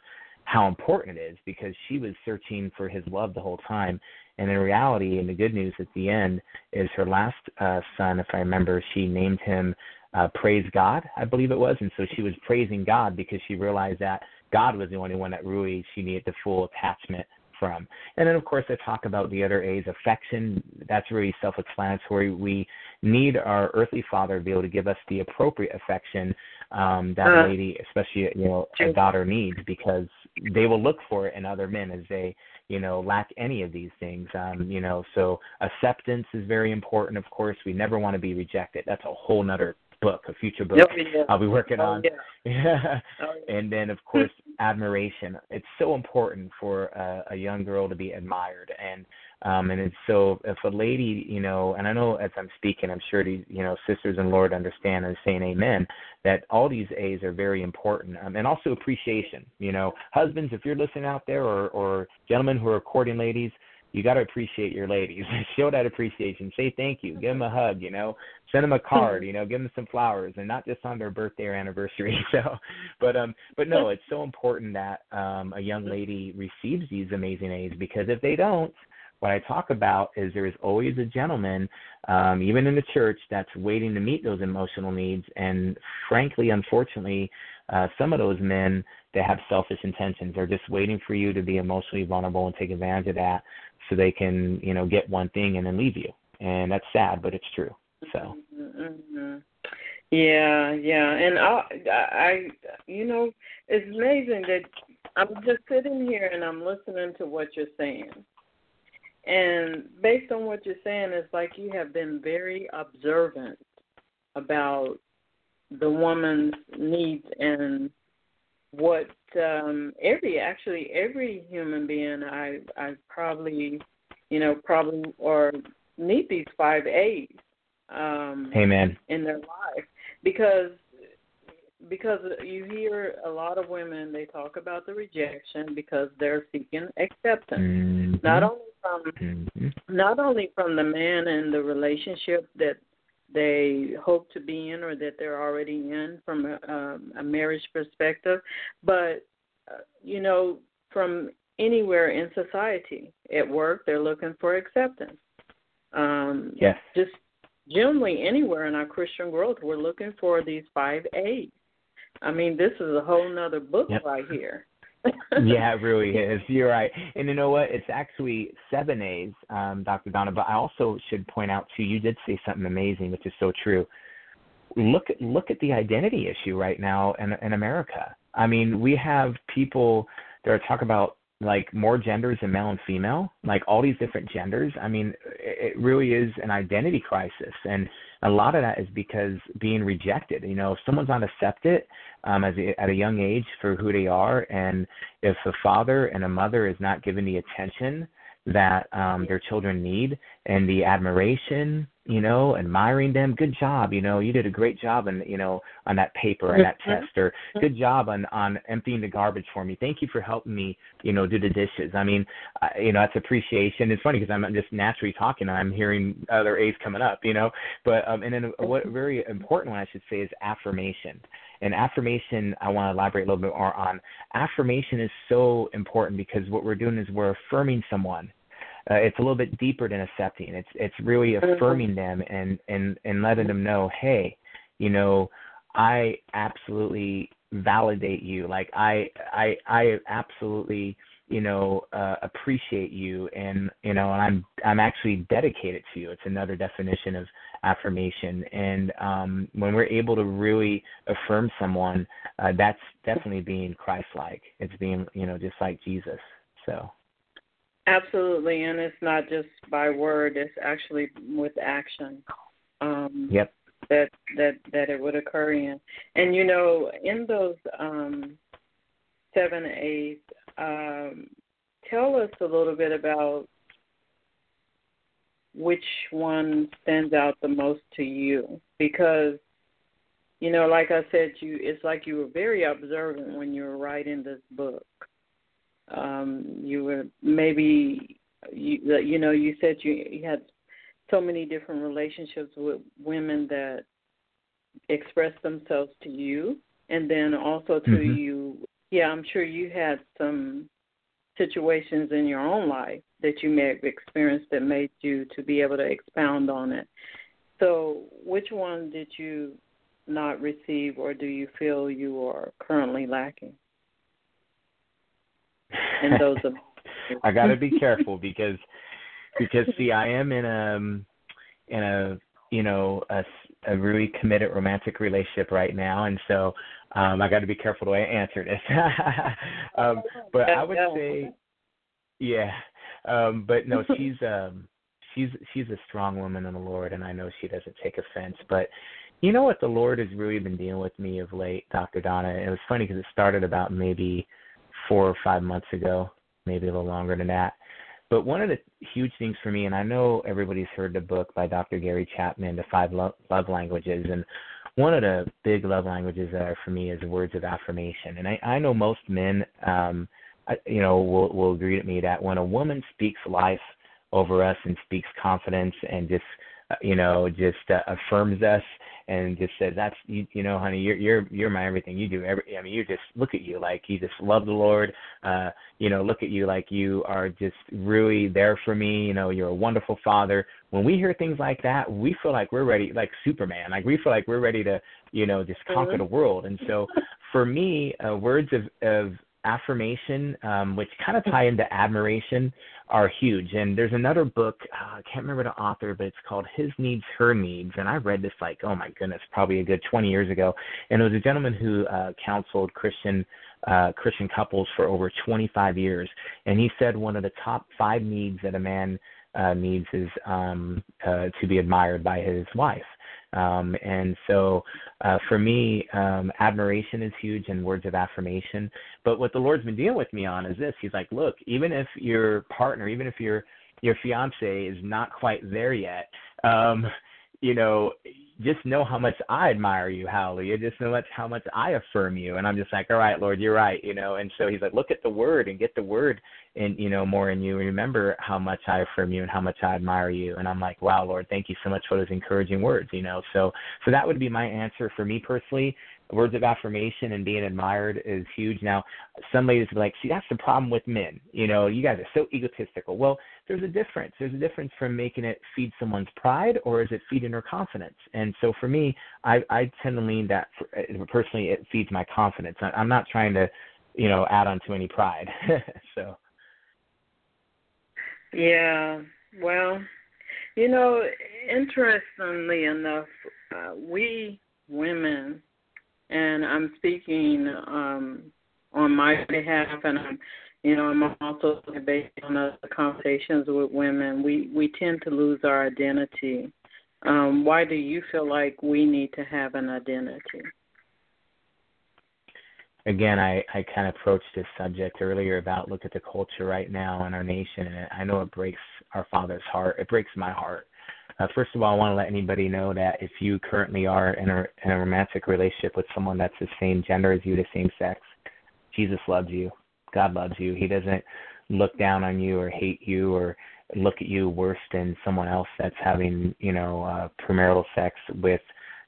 how important it is, because she was searching for his love the whole time. And in reality, and the good news at the end is her last uh, son, if I remember, she named him uh, Praise God, I believe it was. And so she was praising God because she realized that God was the only one that really she needed the full attachment from. And then, of course, I talk about the other A's, affection. That's really self-explanatory. We need our earthly father to be able to give us the appropriate affection um, that uh, lady, especially, you know, a daughter needs, because they will look for it in other men as they, you know, lack any of these things, um, you know. So acceptance is very important, of course. We never want to be rejected. That's a whole nother book, a future book. Yep, yeah. I'll be working oh, on. Yeah. Yeah. Oh, yeah. And then, of course, admiration. It's so important for a, a young girl to be admired. And um, and it's so, if a lady, you know, and I know as I'm speaking, I'm sure these, you know, sisters in the Lord understand and saying amen, that all these A's are very important. Um, and also appreciation. You know, husbands, if you're listening out there, or, or gentlemen who are courting ladies, you got to appreciate your ladies. Show that appreciation. Say thank you. Give them a hug, you know. Send them a card, you know. Give them some flowers, and not just on their birthday or anniversary. So, but um, but no, it's so important that um, a young lady receives these amazing A's, because if they don't, what I talk about is there is always a gentleman, um, even in the church, that's waiting to meet those emotional needs. And frankly, unfortunately, uh, some of those men that have selfish intentions are just waiting for you to be emotionally vulnerable and take advantage of that, so they can, you know, get one thing and then leave you. And that's sad, but it's true. So. Mm-hmm. Yeah, yeah. And I, I, you know, it's amazing that I'm just sitting here and I'm listening to what you're saying. And based on what you're saying, it's like you have been very observant about the woman's needs and what um, every, actually every human being, I I probably, you know, probably or need these five A's um, Amen. in their life, because because you hear a lot of women, they talk about the rejection because they're seeking acceptance, mm-hmm. not only from mm-hmm. not only from the man and the relationship that they hope to be in or that they're already in from a, um, a marriage perspective, but, uh, you know, from anywhere in society. At work, they're looking for acceptance. Um, yes. Just generally anywhere in our Christian world, we're looking for these five A's. I mean, this is a whole nother book yep. right here. Yeah, it really is. You're right. And you know what? It's actually seven A's, um, Doctor Donna, but I also should point out, too, you did say something amazing, which is so true. Look at, look at the identity issue right now in, in America. I mean, we have people that are talking about, like, more genders than male and female, like all these different genders. I mean, it really is an identity crisis. And a lot of that is because being rejected, you know, if someone's not accepted um, as a, at a young age for who they are, and if a father and a mother is not given the attention that um, their children need and the admiration, you know, admiring them, good job, you know, you did a great job and, you know, on that paper and that test, or good job on, on emptying the garbage for me. Thank you for helping me, you know, do the dishes. I mean, uh, you know, that's appreciation. It's funny because I'm just naturally talking and I'm hearing other A's coming up, you know, but, um, and then what very important one I should say is affirmation. And affirmation, I want to elaborate a little bit more on. Affirmation is so important because what we're doing is we're affirming someone. Uh, it's a little bit deeper than accepting. It's it's really affirming them and, and, and letting them know, hey, you know, I absolutely validate you. Like I I I absolutely, you know, uh, appreciate you, and you know, and I'm I'm actually dedicated to you. It's another definition of affirmation. And um, when we're able to really affirm someone, uh, that's definitely being Christ-like. It's being, you know, just like Jesus. So. Absolutely, and it's not just by word; it's actually with action. Um, yep. That that that it would occur in, and you know, in those um, seven A's, um, tell us a little bit about which one stands out the most to you, because you know, like I said, you it's like you were very observant when you were writing this book. Um, you were maybe you, you know, you said you, you had so many different relationships with women that expressed themselves to you, and then also to mm-hmm. you. Yeah, I'm sure you had some situations in your own life that you may have experienced that made you to be able to expound on it. So which one did you not receive, or do you feel you are currently lacking? And those of I got to be careful because because see, I am in a in a you know a, a really committed romantic relationship right now, and so um, I got to be careful the way I answer this. um, but I would say, yeah. Um, but no, she's um, she's she's a strong woman in the Lord, and I know she doesn't take offense, but. You know what the Lord has really been dealing with me of late, Doctor Donna? It was funny because it started about maybe four or five months ago, maybe a little longer than that. But one of the huge things for me, and I know everybody's heard the book by Doctor Gary Chapman, The Five Love, Love Languages, and one of the big love languages that are for me is words of affirmation. And I, I know most men, um, I, you know, will, will agree with me that when a woman speaks life over us and speaks confidence and just, you know, just uh, affirms us and just says, that's, you, you know, honey, you're, you're, you're my everything. You do every, I mean, you just look at you like you just love the Lord. Uh, you know, look at you like you are just really there for me. You know, you're a wonderful father. When we hear things like that, we feel like we're ready, like Superman, like we feel like we're ready to, you know, just conquer the world. And so for me, uh, words of, of affirmation, um, which kind of tie into admiration, are huge. And there's another book, uh, I can't remember the author, but it's called His Needs, Her Needs. And I read this like, oh my goodness, probably a good twenty years ago. And it was a gentleman who uh, counseled Christian uh, Christian couples for over twenty-five years. And he said one of the top five needs that a man uh, needs is um, uh, to be admired by his wife. Um, and so uh, for me, um, admiration is huge and words of affirmation. But what the Lord's been dealing with me on is this. He's like, look, even if your partner, even if your your fiance is not quite there yet, um, you know, just know how much I admire you, hallelujah. Just know much, how much I affirm you. And I'm just like, all right, Lord, you're right, you know. And so he's like, look at the word and get the word and, you know, more in you. Remember how much I affirm you and how much I admire you. And I'm like, wow, Lord, thank you so much for those encouraging words, you know. So, so that would be my answer for me personally. Words of affirmation and being admired is huge. Now, some ladies are like, see, that's the problem with men. You know, you guys are so egotistical. Well, there's a difference. There's a difference from making it feed someone's pride, or is it feeding their confidence? And so for me, I, I tend to lean that for, personally, it feeds my confidence. I, I'm not trying to, you know, add on to any pride. So. Yeah, well, you know, interestingly enough, uh, we women, and I'm speaking um, on my behalf, and I'm, you know, I'm also based on other conversations with women. We we tend to lose our identity. Um, why do you feel like we need to have an identity? Again, I, I kind of approached this subject earlier about look at the culture right now in our nation, and I know it breaks our Father's heart. It breaks my heart. Uh, first of all, I want to let anybody know that if you currently are in a, in a romantic relationship with someone that's the same gender as you, the same sex, Jesus loves you. God loves you. He doesn't look down on you or hate you or look at you worse than someone else that's having, you know, uh, premarital sex with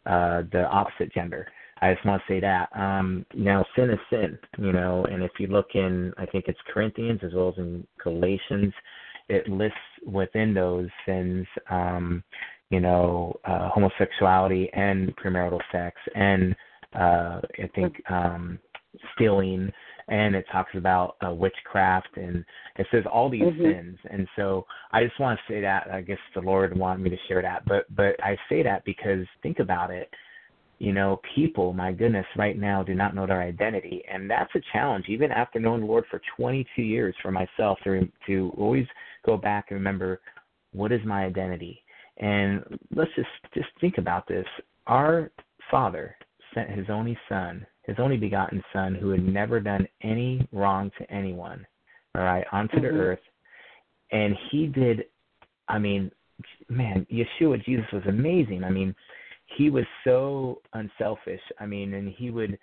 uh, the opposite gender. I just want to say that. Um, now, sin is sin, you know, and if you look in, I think it's Corinthians as well as in Galatians, it lists within those sins, um, you know, uh, homosexuality and premarital sex and uh, I think um, stealing, and it talks about uh, witchcraft, and it says all these mm-hmm. sins. And so I just want to say that. I guess the Lord wanted me to share that. But, but I say that because think about it. You know, people, my goodness, right now do not know their identity. And that's a challenge, even after knowing the Lord for twenty-two years for myself, to, to always go back and remember, what is my identity? And let's just, just think about this. Our Father sent his only son, his only begotten son, who had never done any wrong to anyone, all right, onto mm-hmm. the earth. And he did, I mean, man, Yeshua, Jesus was amazing. I mean, he was so unselfish. I mean, and he would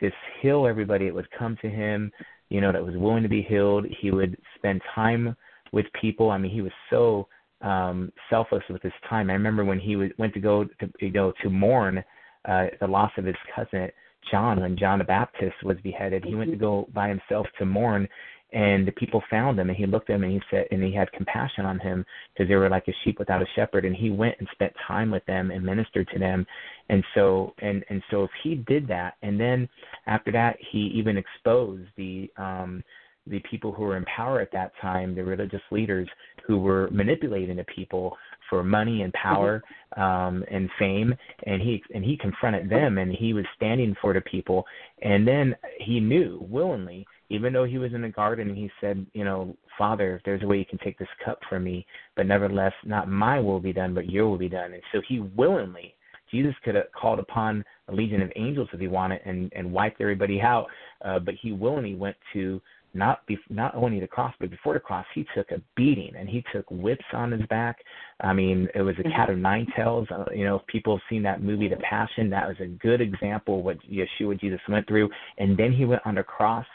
just heal everybody that would come to him, you know, that was willing to be healed. He would spend time with people. I mean, he was so um, selfless with his time. I remember when he was, went to go to you know, to mourn uh, the loss of his cousin John, when John the Baptist was beheaded. He went to go by himself to mourn, and the people found him, and he looked at him, and he said, and he had compassion on him, because they were like a sheep without a shepherd. And he went and spent time with them and ministered to them. And so, and, and so if he did that, and then after that, he even exposed the, um, the people who were in power at that time, the religious leaders who were manipulating the people for money and power um, and fame, and he and he confronted them, and he was standing for the people. And then he knew willingly, even though he was in the garden, and he said, you know, Father, if there's a way you can take this cup from me, but nevertheless, not my will be done, but your will be done. And so he willingly, Jesus could have called upon a legion of angels if he wanted and, and wiped everybody out, uh, but he willingly went to not be, not only the cross, but before the cross, he took a beating, and he took whips on his back. I mean, it was a cat of nine tails. Uh, you know, if people have seen that movie, The Passion, that was a good example of what Yeshua, Jesus, went through. And then he went on the cross.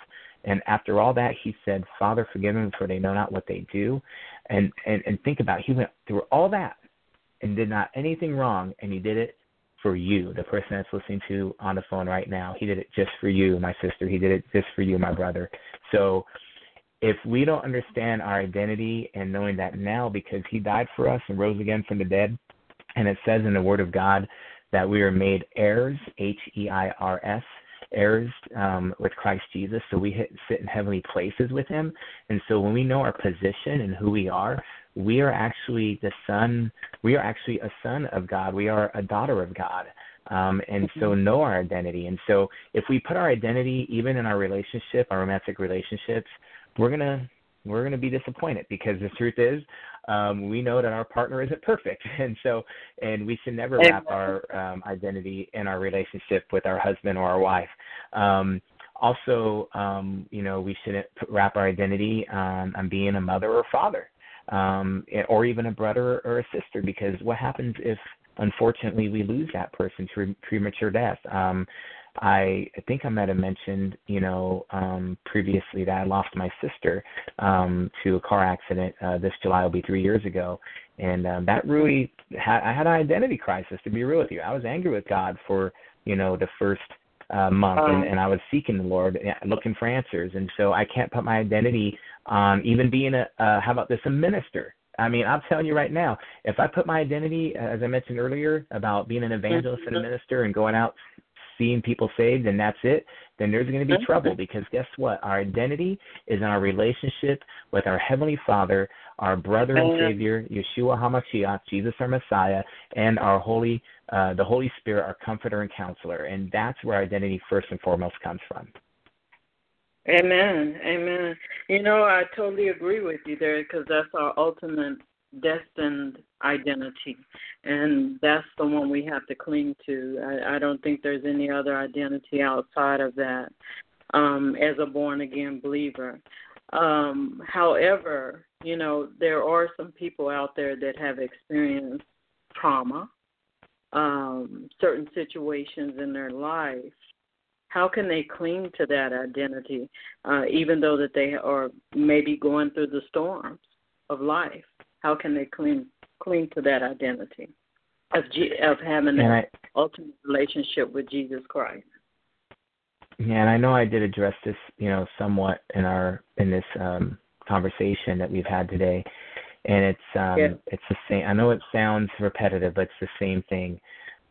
And after all that, he said, Father, forgive them, for they know not what they do. And, and, and think about it. He went through all that and did not anything wrong, and he did it for you, the person that's listening to on the phone right now. He did it just for you, my sister. He did it just for you, my brother. So if we don't understand our identity and knowing that now, because he died for us and rose again from the dead, and it says in the Word of God that we are made heirs, H E I R S, heirs um, with Christ Jesus, so we hit, sit in heavenly places with him. And so when we know our position and who we are, we are actually the son, we are actually a son of God. We are a daughter of God. Um, and so know our identity. And so if we put our identity even in our relationship, our romantic relationships, we're going to, we're going to be disappointed, because the truth is um, we know that our partner isn't perfect. And so, and we should never wrap our um, identity in our relationship with our husband or our wife. Um, also, um, you know, we shouldn't wrap our identity um, on being a mother or father um, or even a brother or a sister, because what happens if, unfortunately, we lose that person to premature death? Um, I think I might have mentioned, you know, um, previously that I lost my sister um, to a car accident. Uh, this July will be three years ago. And um, that really, had, I had an identity crisis, to be real with you. I was angry with God for, you know, the first uh, month, and, and I was seeking the Lord, looking for answers. And so I can't put my identity on even being a, uh, how about this, a minister. I mean, I'm telling you right now, if I put my identity, as I mentioned earlier, about being an evangelist and a minister and going out seeing people saved, and that's it, then there's going to be trouble, because guess what? Our identity is in our relationship with our Heavenly Father, our brother and Savior, Yeshua HaMashiach, Jesus our Messiah, and our Holy, uh, the Holy Spirit, our Comforter and Counselor. And that's where identity first and foremost comes from. Amen, amen. You know, I totally agree with you there, because that's our ultimate destined identity, and that's the one we have to cling to. I, I don't think there's any other identity outside of that um, as a born-again believer. Um, however, you know, there are some people out there that have experienced trauma, um, certain situations in their life. How can they cling to that identity, uh, even though that they are maybe going through the storms of life? How can they cling cling to that identity of G, of having an I, ultimate relationship with Jesus Christ? Yeah, and I know I did address this, you know, somewhat in our in this um, conversation that we've had today, and it's um, yeah. it's the same. I know it sounds repetitive, but it's the same thing.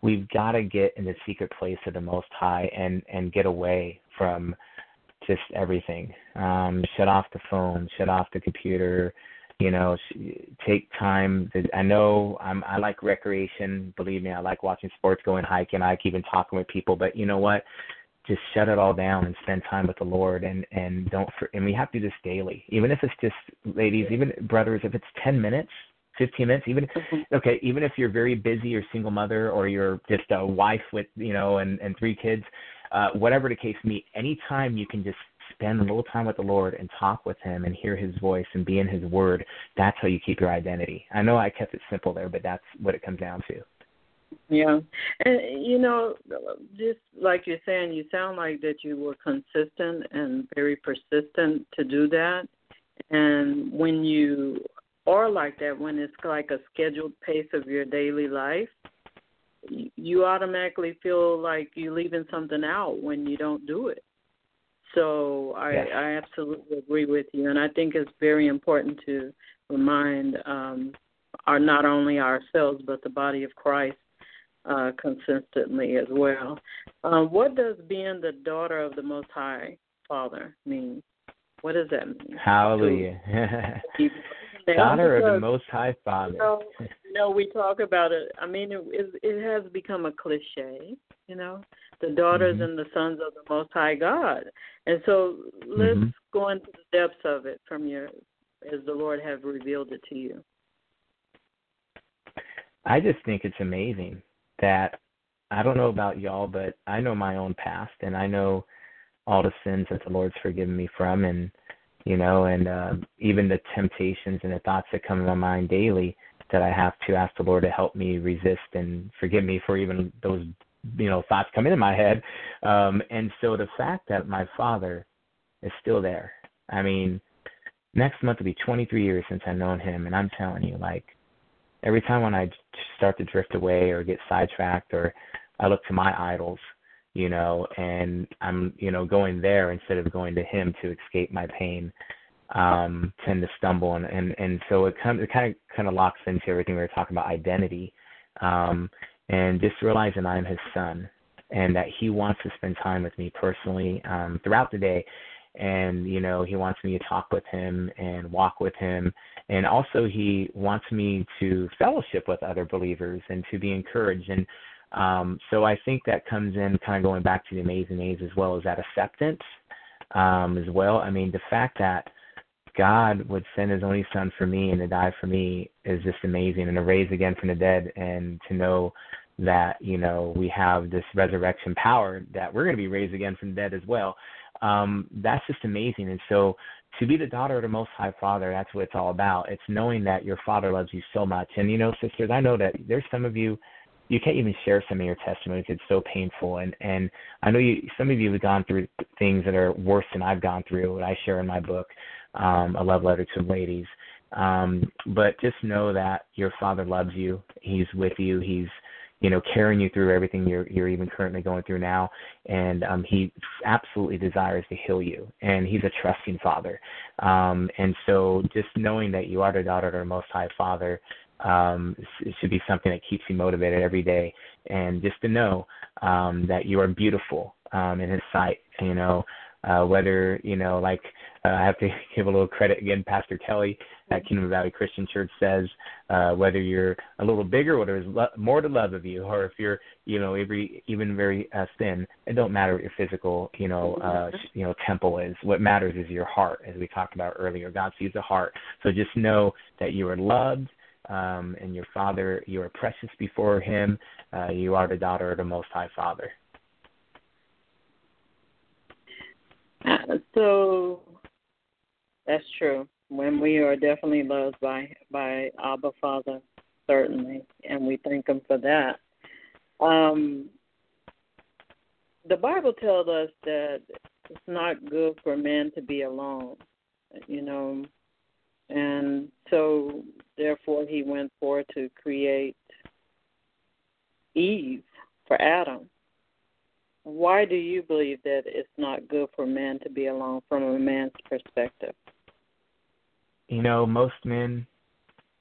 We've got to get in the secret place of the Most High and and get away from just everything. Um, shut off the phone. Shut off the computer. You know, take time. To, I know I'm, I like recreation. Believe me, I like watching sports, going hiking. I like even talking with people. But you know what? Just shut it all down and spend time with the Lord. And, and don't. And we have to do this daily. Even if it's just, ladies, even brothers, if it's ten minutes, fifteen minutes, even okay, even if you're very busy, you're a single mother, or you're just a wife with, you know, and, and three kids, uh, whatever the case may be, anytime you can just spend a little time with the Lord and talk with him and hear his voice and be in his word, that's how you keep your identity. I know I kept it simple there, but that's what it comes down to. Yeah. And, you know, just like you're saying, you sound like that you were consistent and very persistent to do that. And when you are like that, when it's like a scheduled pace of your daily life, you automatically feel like you're leaving something out when you don't do it. So I, yeah. I absolutely agree with you, and I think it's very important to remind um, our not only ourselves but the body of Christ uh, consistently as well. Uh, what does being the daughter of the Most High Father mean? What does that mean? Hallelujah. Daughter because, of the Most High Father. You know, you know, we talk about it. I mean, it, it, it has become a cliche, you know, the daughters mm-hmm. and the sons of the Most High God. And so let's mm-hmm. go into the depths of it from your, as the Lord have revealed it to you. I just think it's amazing that, I don't know about y'all, but I know my own past, and I know all the sins that the Lord's forgiven me from, and you know, and uh, even the temptations and the thoughts that come to my mind daily that I have to ask the Lord to help me resist and forgive me for even those, you know, thoughts come into my head. Um, and so the fact that my father is still there, I mean, next month will be twenty-three years since I've known him. And I'm telling you, like, every time when I start to drift away or get sidetracked or I look to my idols, you know, and I'm, you know, going there instead of going to him to escape my pain, um, tend to stumble. And, and, and so it comes, it kind of, kind of locks into everything we were talking about, identity. Um, and just realizing I'm his son and that he wants to spend time with me personally, um, throughout the day. And, you know, he wants me to talk with him and walk with him. And also he wants me to fellowship with other believers and to be encouraged. And, Um, so I think that comes in kind of going back to the Amazing Days as well as that acceptance um, as well. I mean, the fact that God would send his only son for me and to die for me is just amazing, and to raise again from the dead, and to know that, you know, we have this resurrection power that we're going to be raised again from the dead as well. Um, that's just amazing. And so to be the daughter of the Most High Father, that's what it's all about. It's knowing that your Father loves you so much. And, you know, sisters, I know that there's some of you, you can't even share some of your testimonies. It's so painful. And, and I know you, some of you have gone through things that are worse than I've gone through, what I share in my book, um, A Love Letter to the Ladies. Um, but just know that your Father loves you. He's with you. He's, you know, carrying you through everything you're, you're even currently going through now. And um, he absolutely desires to heal you. And he's a trusting Father. Um, and so just knowing that you are the daughter of the Most High Father, Um, it should be something that keeps you motivated every day. And just to know um, that you are beautiful um, in his sight, you know, uh, whether, you know, like uh, I have to give a little credit again, Pastor Kelly at Kingdom in the Valley Christian Church says, uh, whether you're a little bigger or there's lo- more to love of you, or if you're, you know, every, even very uh, thin, it don't matter what your physical, you know, uh, you know, temple is. What matters is your heart, as we talked about earlier. God sees the heart. So just know that you are loved. Um, and your Father, you are precious before him. Uh, you are the daughter of the Most High Father. So that's true. When we are definitely loved by by Abba Father, certainly, and we thank him for that. Um, the Bible tells us that it's not good for man to be alone, you know. And so, therefore, he went forth to create Eve for Adam. Why do you believe that it's not good for man to be alone from a man's perspective? You know, most men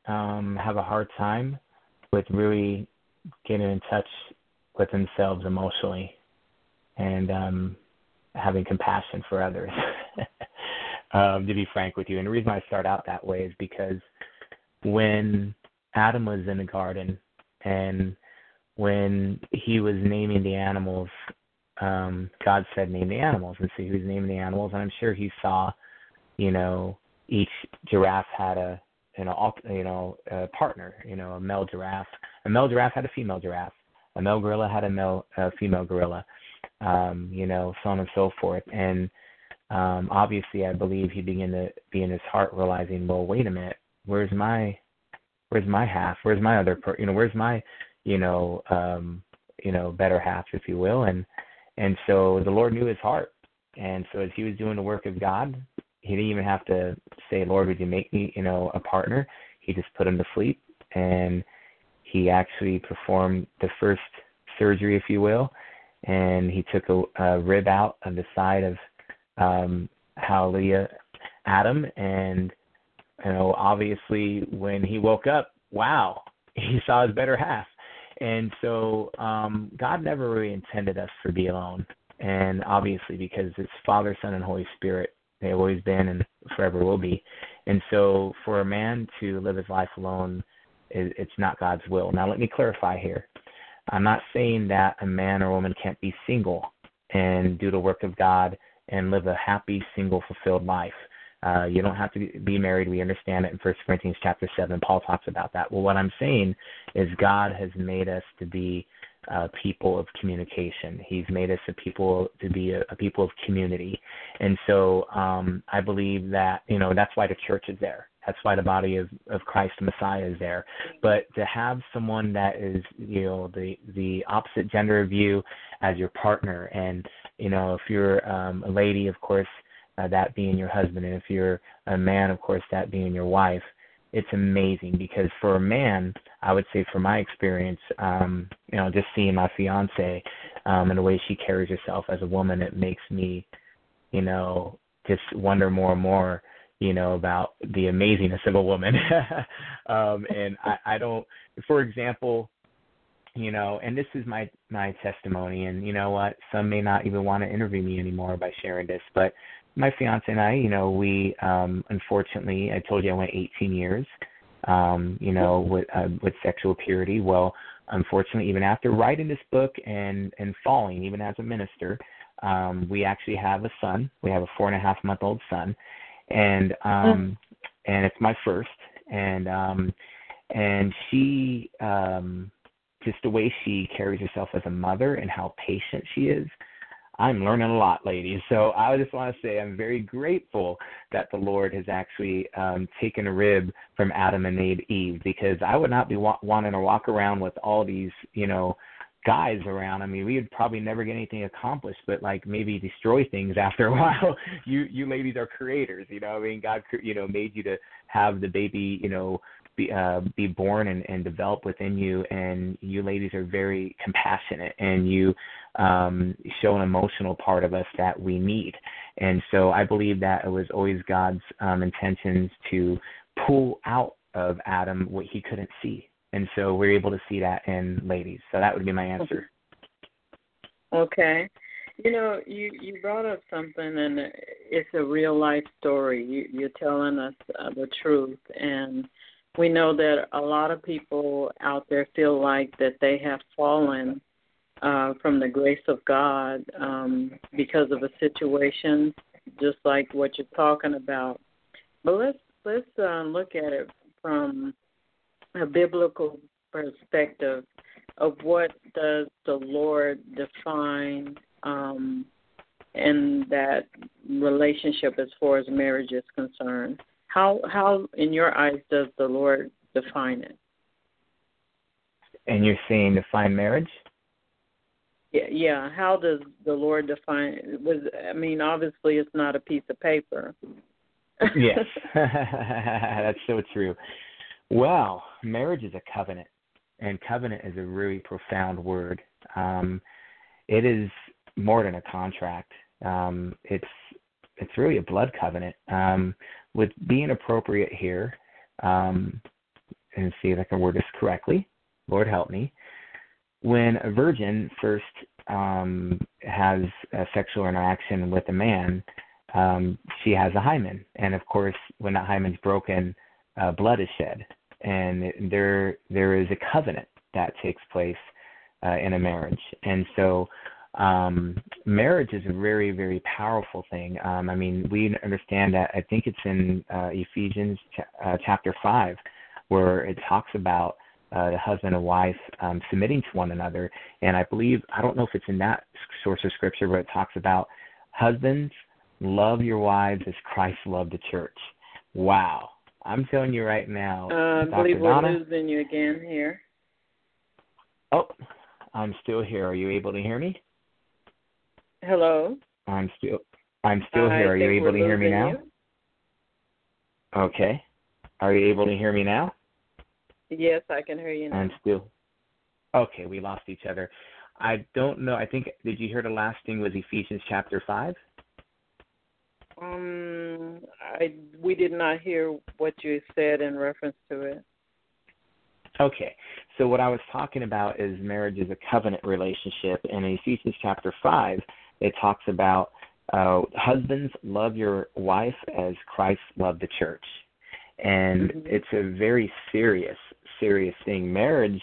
um, have a hard time with really getting in touch with themselves emotionally and um, having compassion for others. Um, to be frank with you. And the reason I start out that way is because when Adam was in the garden and when he was naming the animals, um, God said, name the animals. And so he was naming the animals. And I'm sure he saw, you know, each giraffe had a, an, you know, a partner, you know, a male giraffe. A male giraffe had a female giraffe. A male gorilla had a male, a female gorilla, um, you know, so on and so forth. And Um, obviously, I believe he began to be in his heart realizing, well, wait a minute, where's my, where's my half? Where's my other, per- you know, where's my, you know, um, you know, better half, if you will. And, and so the Lord knew his heart. And so as he was doing the work of God, he didn't even have to say, Lord, would you make me, you know, a partner? He just put him to sleep, and he actually performed the first surgery, if you will, and he took a, a rib out of the side of um, Hallelujah Adam, and, you know, obviously when he woke up, wow, he saw his better half. And so um, God never really intended us to be alone, and obviously because it's Father, Son, and Holy Spirit, they've always been and forever will be. And so for a man to live his life alone, it's not God's will. Now, let me clarify here. I'm not saying that a man or woman can't be single and do the work of God and live a happy, single, fulfilled life. Uh, you don't have to be married. We understand it in First Corinthians chapter seven. Paul talks about that. Well, what I'm saying is God has made us to be a people of communication. He's made us a people to be a, a people of community. And so um, I believe that, you know, that's why the church is there. That's why the body of, of Christ the Messiah is there. But to have someone that is, you know, the the opposite gender of you as your partner, and, you know, if you're um, a lady, of course, uh, that being your husband, and if you're a man, of course, that being your wife, it's amazing. Because for a man, I would say from my experience, um, you know, just seeing my fiance um, and the way she carries herself as a woman, it makes me, you know, just wonder more and more, you know, about the amazingness of a woman. um, and I, I don't, for example, you know, and this is my, my testimony, and you know what, some may not even want to interview me anymore by sharing this, but my fiance and I, you know, we, um, unfortunately, I told you I went eighteen years, um, you know, with, uh, with sexual purity. Well, unfortunately, even after writing this book and, and falling, even as a minister, um, we actually have a son. We have a four and a half month old son. And, um, and it's my first, and, um, and she, um, just the way she carries herself as a mother and how patient she is, I'm learning a lot, ladies. So I just want to say, I'm very grateful that the Lord has actually, um, taken a rib from Adam and Eve, because I would not be wa- wanting to walk around with all these, you know, guys around. I mean, we would probably never get anything accomplished, but like maybe destroy things after a while. you you ladies are creators, you know. I mean, God, you know, made you to have the baby, you know, be uh, be born and, and develop within you. And you ladies are very compassionate, and you um, show an emotional part of us that we need. And so I believe that it was always God's um, intentions to pull out of Adam what he couldn't see. And so we're able to see that in ladies. So that would be my answer. Okay. You know, you, you brought up something, and it's a real-life story. You, you're telling us uh, the truth. And we know that a lot of people out there feel like that they have fallen uh, from the grace of God um, because of a situation, just like what you're talking about. But let's, let's uh, look at it from a biblical perspective of what does the Lord define um, in that relationship as far as marriage is concerned. How, how in your eyes, does the Lord define it? And you're saying define marriage? Yeah, yeah. How does the Lord define it? Was, I mean, obviously, it's not a piece of paper. Yes, that's so true. Well, marriage is a covenant, and covenant is a really profound word. Um, it is more than a contract. Um, it's it's really a blood covenant. Um, with being appropriate here, um, and see if I can word this correctly, Lord help me, when a virgin first um, has a sexual interaction with a man, um, she has a hymen. And, of course, when that hymen's broken, uh, blood is shed. And there, there is a covenant that takes place uh, in a marriage. And so um, marriage is a very, very powerful thing. Um, I mean, we understand that, I think it's in uh, Ephesians ch- uh, chapter five, where it talks about uh, the husband and wife um, submitting to one another. And I believe, I don't know if it's in that source of scripture, but it talks about husbands, love your wives as Christ loved the church. Wow. I'm telling you right now, uh, I believe we're Donna, losing you again here. Oh, I'm still here. Are you able to hear me? Hello? I'm still I'm still uh, here. Are you able to hear me now? You? Okay. Are you able to hear me now? Yes, I can hear you now. I'm still. Okay, we lost each other. I don't know. I think, did you hear the last thing was Ephesians chapter five? Um, I we did not hear what you said in reference to it. Okay, so what I was talking about is marriage is a covenant relationship, and in Ephesians chapter five, it talks about uh, husbands, love your wife as Christ loved the church. And mm-hmm. it's a very serious, serious thing. Marriage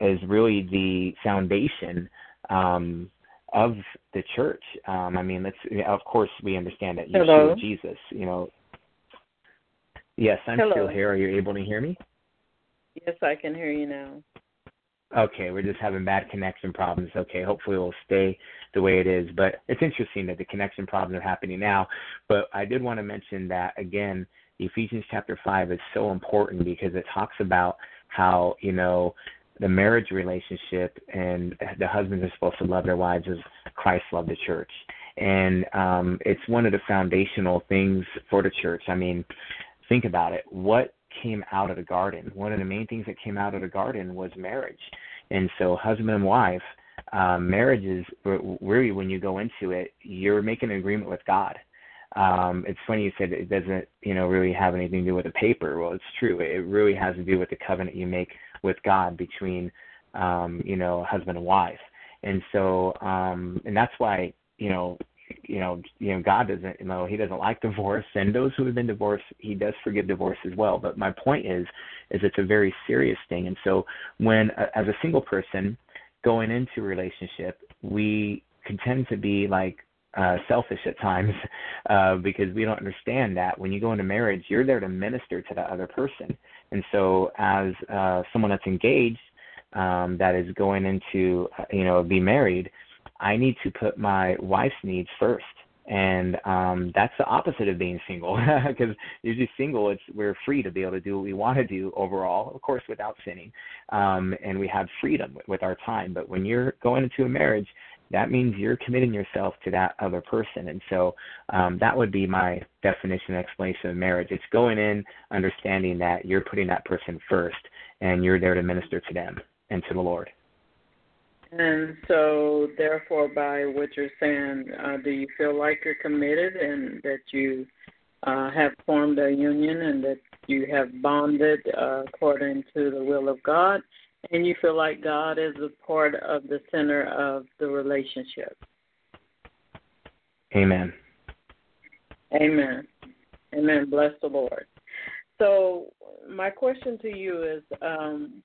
is really the foundation um, of the church. Um, I mean, let's, of course, we understand that Hello. Yeshua, Jesus, you know. Yes, I'm Hello. Still here. Are you able to hear me? Yes, I can hear you now. Okay, we're just having bad connection problems. Okay, hopefully it will stay the way it is. But it's interesting that the connection problems are happening now. But I did want to mention that, again, Ephesians chapter five is so important because it talks about how, you know, the marriage relationship and the husbands are supposed to love their wives as Christ loved the church. And um, it's one of the foundational things for the church. I mean, think about it. What came out of the garden? One of the main things that came out of the garden was marriage. And so husband and wife, uh, marriage is really when you go into it, you're making an agreement with God. Um, it's funny you said it doesn't, you know, really have anything to do with the paper. Well, it's true. It really has to do with the covenant you make with God between, um, you know, husband and wife. And so, um, and that's why, you know, you know, you know, God doesn't, you know, he doesn't like divorce, and those who have been divorced, he does forgive divorce as well. But my point is, is it's a very serious thing. And so when, uh, as a single person going into a relationship, we can tend to be like, Uh, selfish at times uh, because we don't understand that when you go into marriage, you're there to minister to the other person. And so as uh, someone that's engaged, um, that is going into, you know, be married, I need to put my wife's needs first. And um, that's the opposite of being single because usually single, it's we're free to be able to do what we want to do overall, of course, without sinning. Um, and we have freedom with our time. But when you're going into a marriage, that means you're committing yourself to that other person. And so um, that would be my definition and explanation of marriage. It's going in, understanding that you're putting that person first, and you're there to minister to them and to the Lord. And so, therefore, by what you're saying, uh, do you feel like you're committed and that you uh, have formed a union and that you have bonded uh, according to the will of God? And you feel like God is a part of the center of the relationship. Amen. Amen. Amen. Bless the Lord. So my question to you is, um,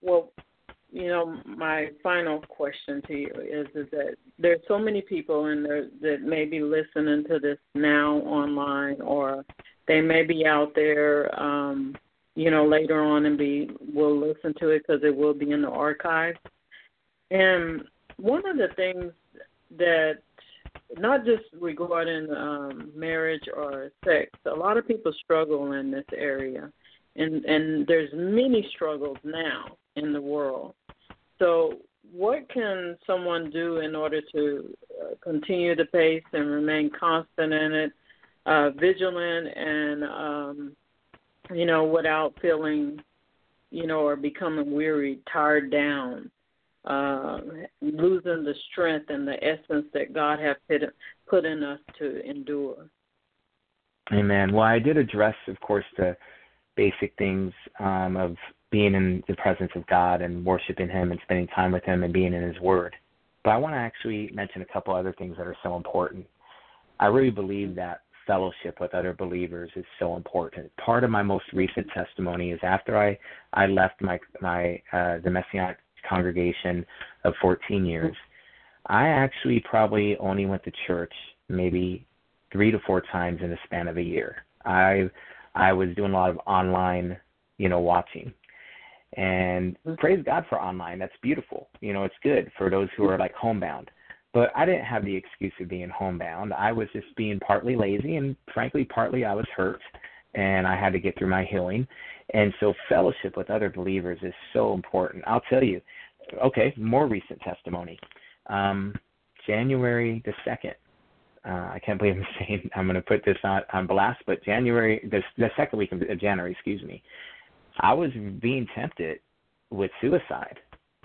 well, you know, my final question to you is, is that there's so many people in there that may be listening to this now online, or they may be out there, um, you know, later on and be we'll listen to it because it will be in the archive. And one of the things that, not just regarding um, marriage or sex, a lot of people struggle in this area, and, and there's many struggles now in the world. So what can someone do in order to uh, continue the pace and remain constant in it, uh, vigilant and um you know, without feeling, you know, or becoming weary, tired down, uh, losing the strength and the essence that God has put in us to endure? Amen. Well, I did address, of course, the basic things um, of being in the presence of God and worshiping him and spending time with him and being in his word. But I want to actually mention a couple other things that are so important. I really believe that fellowship with other believers is so important. Part of my most recent testimony is after I, I left my my uh, the Messianic congregation of fourteen years, I actually probably only went to church maybe three to four times in the span of a year. I I was doing a lot of online, you know, watching. And praise God for online. That's beautiful. You know, it's good for those who are like homebound. But I didn't have the excuse of being homebound. I was just being partly lazy and, frankly, partly I was hurt, and I had to get through my healing. And so fellowship with other believers is so important. I'll tell you, okay, more recent testimony. Um, January the second Uh, I can't believe I'm saying I'm going to put this on, on blast, but January, the, the second week of January, excuse me, I was being tempted with suicide.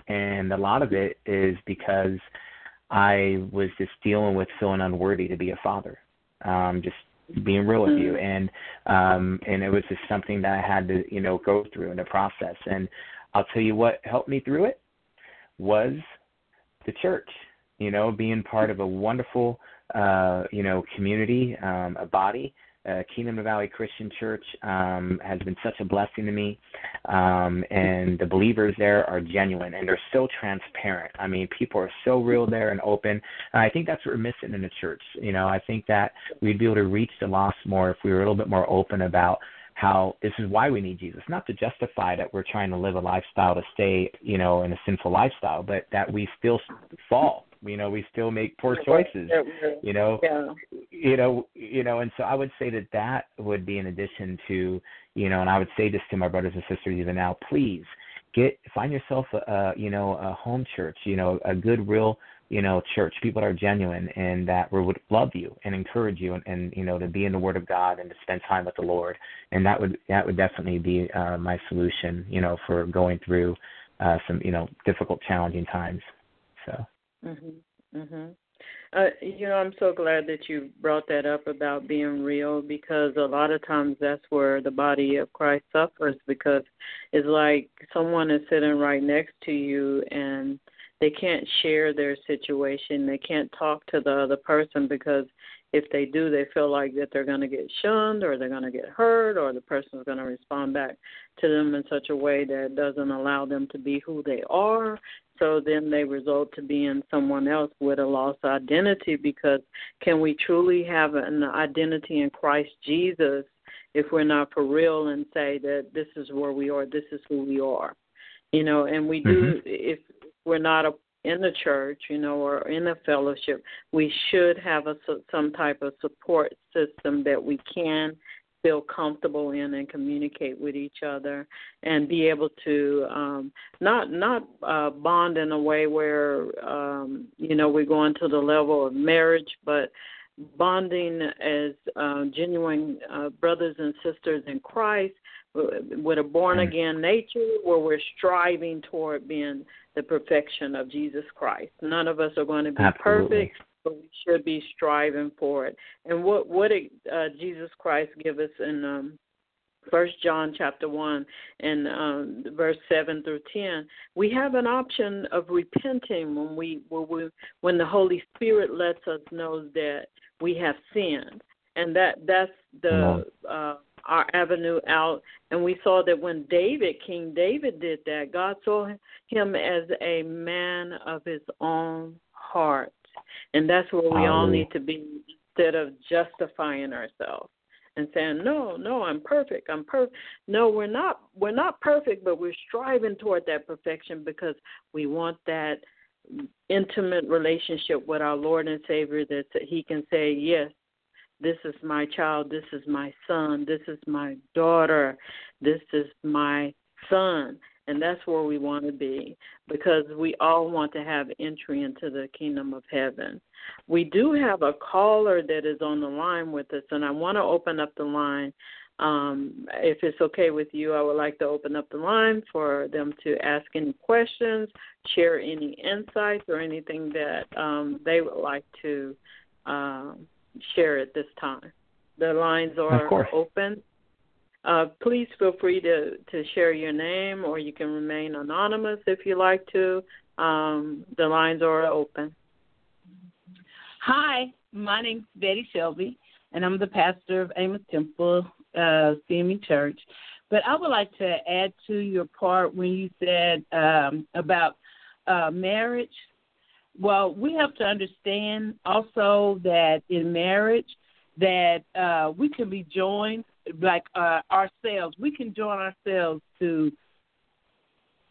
And a lot of it is because I was just dealing with feeling unworthy to be a father, um, just being real with you. And um, and it was just something that I had to, you know, go through in the process. And I'll tell you what helped me through it was the church, you know, being part of a wonderful, uh, you know, community, um, a body. Uh, Kingdom in the Valley Christian Church um, has been such a blessing to me, um, and the believers there are genuine, and they're so transparent. I mean, people are so real there and open, and I think that's what we're missing in the church. You know, I think that we'd be able to reach the lost more if we were a little bit more open about how this is why we need Jesus, not to justify that we're trying to live a lifestyle to stay, you know, in a sinful lifestyle, but that we still fall. You know, we still make poor choices, you know, yeah. you know, you know, and so I would say that that would be in addition to, you know, and I would say this to my brothers and sisters even now, please get, find yourself a, a you know, a home church, you know, a good, real, you know, church, people that are genuine and that would love you and encourage you and, and, you know, to be in the Word of God and to spend time with the Lord. And that would, that would definitely be uh, my solution, you know, for going through uh, some, you know, difficult, challenging times. So. Mm-hmm. Mm-hmm. Uh, you know, I'm so glad that you brought that up about being real, because a lot of times that's where the body of Christ suffers, because it's like someone is sitting right next to you and they can't share their situation. They can't talk to the other person, because if they do, they feel like that they're going to get shunned, or they're going to get hurt, or the person's going to respond back to them in such a way that doesn't allow them to be who they are. So then they result to being someone else with a lost identity, because can we truly have an identity in Christ Jesus if we're not for real and say that this is where we are, this is who we are? You know, and we do, mm-hmm. if we're not a in the church, you know, or in a fellowship, we should have a, some type of support system that we can feel comfortable in and communicate with each other and be able to um, not not uh, bond in a way where, um, you know, we're going to the level of marriage, but bonding as uh, genuine uh, brothers and sisters in Christ with a born-again nature, where we're striving toward being the perfection of Jesus Christ. None of us are going to be Absolutely. perfect, but we should be striving for it. And what, what did uh, Jesus Christ give us in um, First John chapter one and um, verse seven through ten? We have an option of repenting when we, when, we, when the Holy Spirit lets us know that we have sinned. And that that's the uh, our avenue out. And we saw that when David, King David did that, God saw him as a man of his own heart. And that's where we oh. all need to be, instead of justifying ourselves and saying, no, no, I'm perfect, I'm perfect. No, we're not, we're not perfect, but we're striving toward that perfection, because we want that intimate relationship with our Lord and Savior, that he can say, yes, this is my child, this is my son, this is my daughter, this is my son. And that's where we want to be, because we all want to have entry into the kingdom of heaven. We do have a caller that is on the line with us, and I want to open up the line. Um, if it's okay with you, I would like to open up the line for them to ask any questions, share any insights, or anything that um, they would like to um share at this time. The lines are open. Uh, please feel free to, to share your name, or you can remain anonymous if you like to. Um, the lines are open. Hi, my name's Betty Shelby, and I'm the pastor of Amos Temple uh, C M E Church. But I would like to add to your part when you said um, about uh, marriage. Well, we have to understand also that in marriage that uh, we can be joined, like uh, ourselves. We can join ourselves to,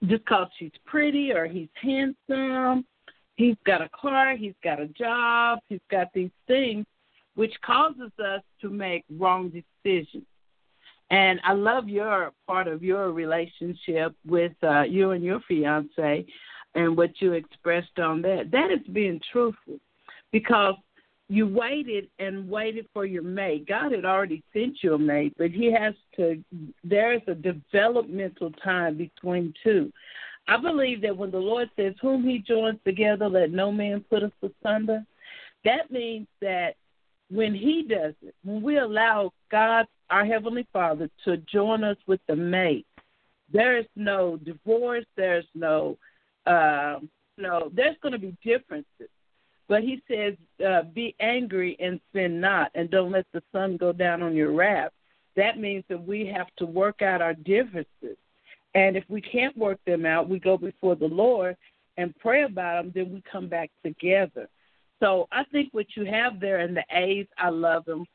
just because she's pretty or he's handsome, he's got a car, he's got a job, he's got these things, which causes us to make wrong decisions. And I love your part of your relationship with uh, you and your fiancé, and what you expressed on that. That is being truthful, because you waited and waited for your mate. God had already sent you a mate, but he has to, there is a developmental time between two. I believe that when the Lord says, whom he joins together, let no man put us asunder, that means that when he does it, when we allow God, our Heavenly Father, to join us with the mate, there is no divorce, there's no, uh, no, there's going to be differences. But he says, uh, be angry and sin not, and don't let the sun go down on your wrath. That means that we have to work out our differences. And if we can't work them out, we go before the Lord and pray about them, then we come back together. So I think what you have there in the A's, I love them.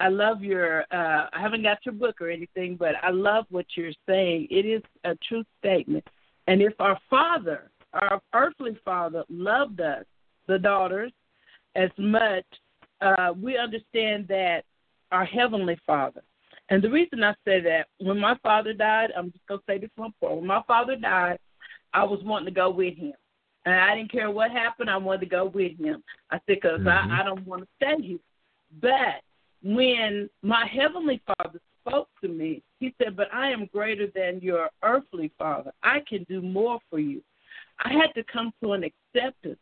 I love your, uh, I haven't got your book or anything, but I love what you're saying. It is a true statement. And if our Father, our earthly Father, loved us, the daughters, as much, uh, we understand that our Heavenly Father. And the reason I say that, when my father died, I'm just going to say this one point. When my father died, I was wanting to go with him. And I didn't care what happened. I wanted to go with him. I said, because mm-hmm. I, I don't want to stay here. But when my Heavenly Father spoke to me, he said, but I am greater than your earthly father. I can do more for you. I had to come to an acceptance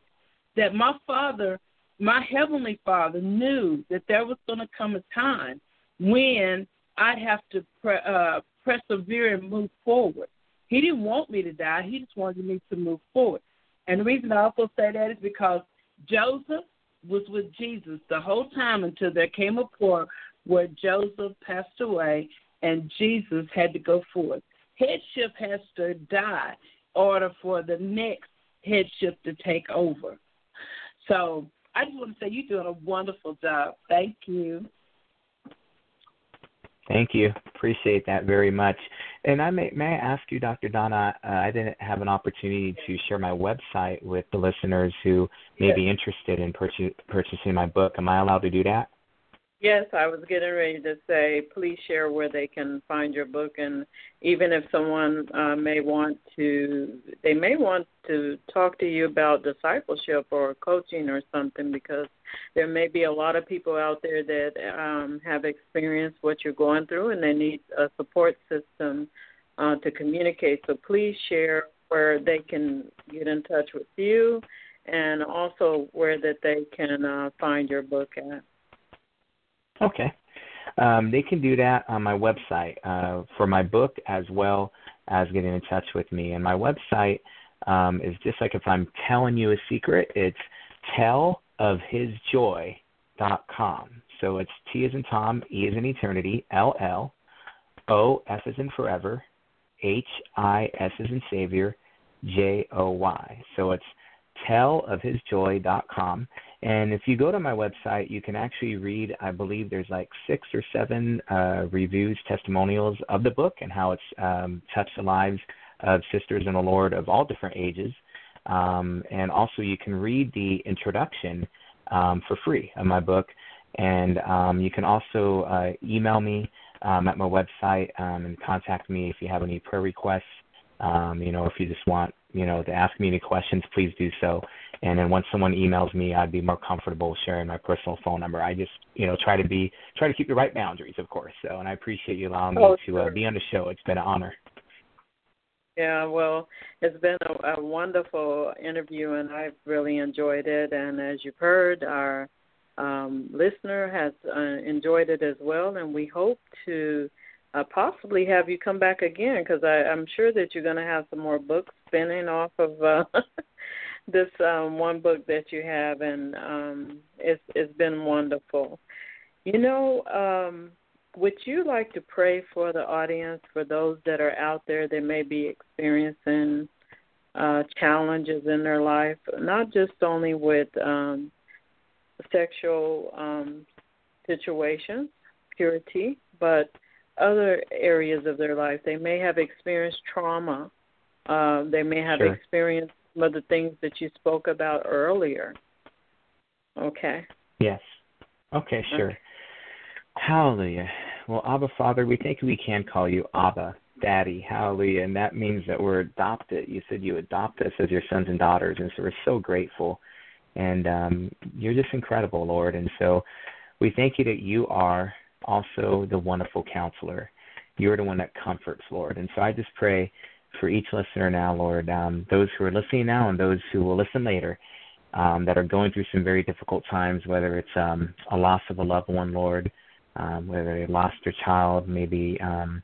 that my father, my Heavenly Father, knew that there was going to come a time when I'd have to pre- uh, persevere and move forward. He didn't want me to die. He just wanted me to move forward. And the reason I also say that is because Joseph was with Jesus the whole time until there came a point where Joseph passed away and Jesus had to go forth. Headship has to die in order for the next headship to take over. So I just want to say you're doing a wonderful job. Thank you. Thank you. Appreciate that very much. And I may, may I ask you, Doctor Donna, uh, I didn't have an opportunity to share my website with the listeners who may yes. be interested in purchase, purchasing my book. Am I allowed to do that? Yes, I was getting ready to say, please share where they can find your book. And even if someone uh, may want to, they may want to talk to you about discipleship or coaching or something, because there may be a lot of people out there that um, have experienced what you're going through and they need a support system uh, to communicate. So please share where they can get in touch with you and also where that they can uh, find your book at. Okay. Um, they can do that on my website uh, for my book as well as getting in touch with me. And my website um, is just like if I'm telling you a secret, it's tell of his joy dot com. So it's T as in Tom, E as in eternity, L L, O, F as in forever, H, I, S as in savior, J, O, Y. So it's tell of his joy dot com. And if you go to my website, you can actually read, I believe there's like six or seven uh, reviews, testimonials of the book and how it's um, touched the lives of sisters in the Lord of all different ages. Um, and also you can read the introduction um, for free of my book. And um, you can also uh, email me um, at my website um, and contact me if you have any prayer requests. Um, you know, if you just want, you know, to ask me any questions, please do so. And then once someone emails me, I'd be more comfortable sharing my personal phone number. I just, you know, try to be, try to keep the right boundaries, of course. So, and I appreciate you allowing me oh, to sure. uh, be on the show. It's been an honor. Yeah, well, it's been a, a wonderful interview, and I've really enjoyed it. And as you've heard, our um, listener has uh, enjoyed it as well, and we hope to Uh, possibly have you come back again, because I'm sure that you're going to have some more books spinning off of uh, this um, one book that you have, and um, it's, it's been wonderful. You know, um, would you like to pray for the audience, for those that are out there that may be experiencing uh, challenges in their life, not just only with um, sexual um, situations, purity, but other areas of their life? They may have experienced trauma. Uh, they may have sure. experienced some of the things that you spoke about earlier. Okay. Yes. Okay, sure. Okay. Hallelujah. Well, Abba, Father, we think we can call you Abba, Daddy, hallelujah, and that means that we're adopted. You said you adopt us as your sons and daughters, and so we're so grateful. And um, you're just incredible, Lord. And so we thank you that you are also the wonderful counselor. You're the one that comforts, Lord. And so I just pray for each listener now, Lord, um, those who are listening now and those who will listen later, um, that are going through some very difficult times, whether it's um, a loss of a loved one, Lord, um, whether they lost their child, maybe, um,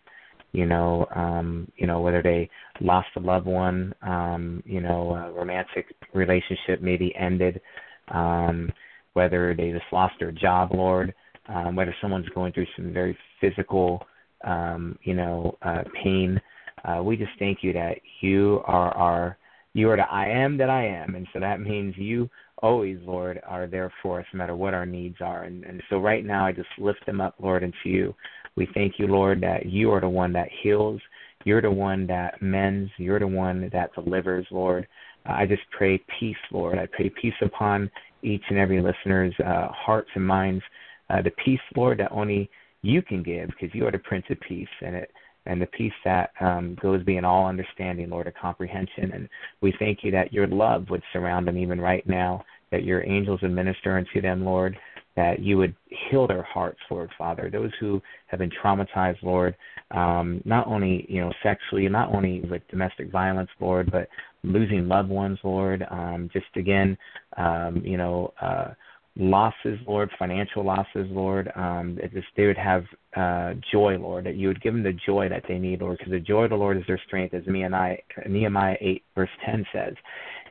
you know, um, you know, whether they lost a loved one, um, you know, a romantic relationship maybe ended, um, whether they just lost their job, Lord, um, whether someone's going through some very physical, um, you know, uh, pain. Uh, we just thank you that you are our, you are the I am that I am. And so that means you always, Lord, are there for us no matter what our needs are. And, and so right now I just lift them up, Lord, into you. We thank you, Lord, that you are the one that heals. You're the one that mends. You're the one that delivers, Lord. Uh, I just pray peace, Lord. I pray peace upon each and every listener's uh, hearts and minds. Uh, the peace, Lord, that only you can give because you are the Prince of Peace. And it and the peace that um, goes beyond all understanding, Lord, of comprehension. And we thank you that your love would surround them even right now, that your angels would minister unto them, Lord, that you would heal their hearts, Lord, Father. Those who have been traumatized, Lord, um, not only, you know, sexually, not only with domestic violence, Lord, but losing loved ones, Lord, um, just again, um, you know, uh, losses, Lord, financial losses, Lord, um, that just they would have uh, joy, Lord, that you would give them the joy that they need, Lord, because the joy of the Lord is their strength, as Nehemiah eight, verse ten says.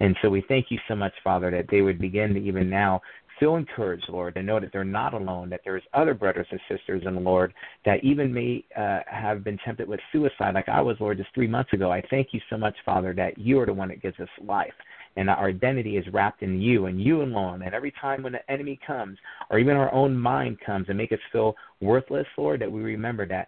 And so we thank you so much, Father, that they would begin to even now feel encouraged, Lord, to know that they're not alone, that there's other brothers and sisters in the Lord that even may uh, have been tempted with suicide like I was, Lord, just three months ago. I thank you so much, Father, that you are the one that gives us life. And our identity is wrapped in you and you alone. And every time when the enemy comes or even our own mind comes and make us feel worthless, Lord, that we remember that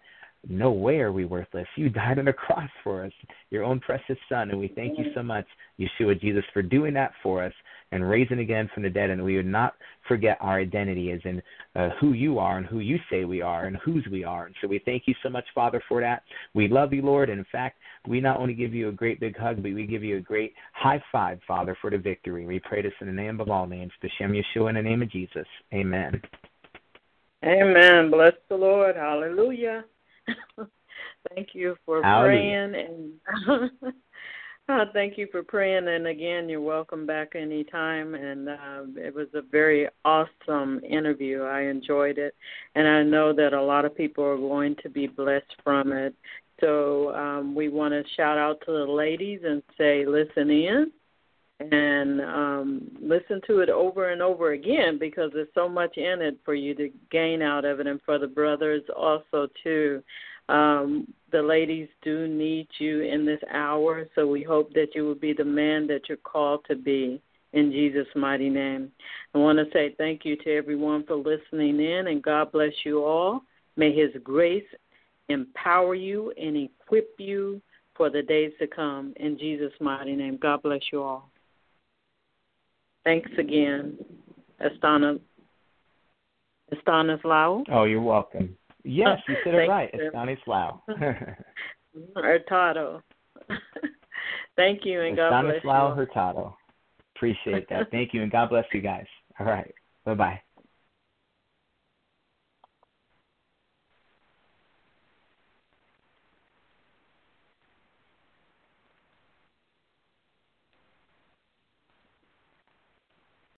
no way are we worthless. You died on the cross for us, your own precious son. And we thank you so much, Yeshua Jesus, for doing that for us and raising again from the dead. And we would not forget our identity as in uh, who you are and who you say we are and whose we are. And so we thank you so much, Father, for that. We love you, Lord. And in fact, we not only give you a great big hug, but we give you a great high five, Father, for the victory. We pray this in the name of all names, B'Shem Yeshua, in the name of Jesus. Amen. Amen. Bless the Lord. Hallelujah. Thank you for Hallelujah. praying. And oh, thank you for praying. And again, you're welcome back anytime. And uh, it was a very awesome interview. I enjoyed it. And I know that a lot of people are going to be blessed from it. So um, we want to shout out to the ladies and say, listen in and um, listen to it over and over again because there's so much in it for you to gain out of it. And for the brothers also, too, um, the ladies do need you in this hour. So we hope that you will be the man that you're called to be. In Jesus' mighty name. I want to say thank you to everyone for listening in, and God bless you all. May his grace empower you and equip you for the days to come. In Jesus' mighty name, God bless you all. Thanks again, Estana, Estanislao. Oh, you're welcome. Yes, you said it right, Estanislao. Hurtado. Thank you, and God bless you. Estanislao Hurtado. Appreciate that. Thank you, and God bless you guys. All right, bye-bye.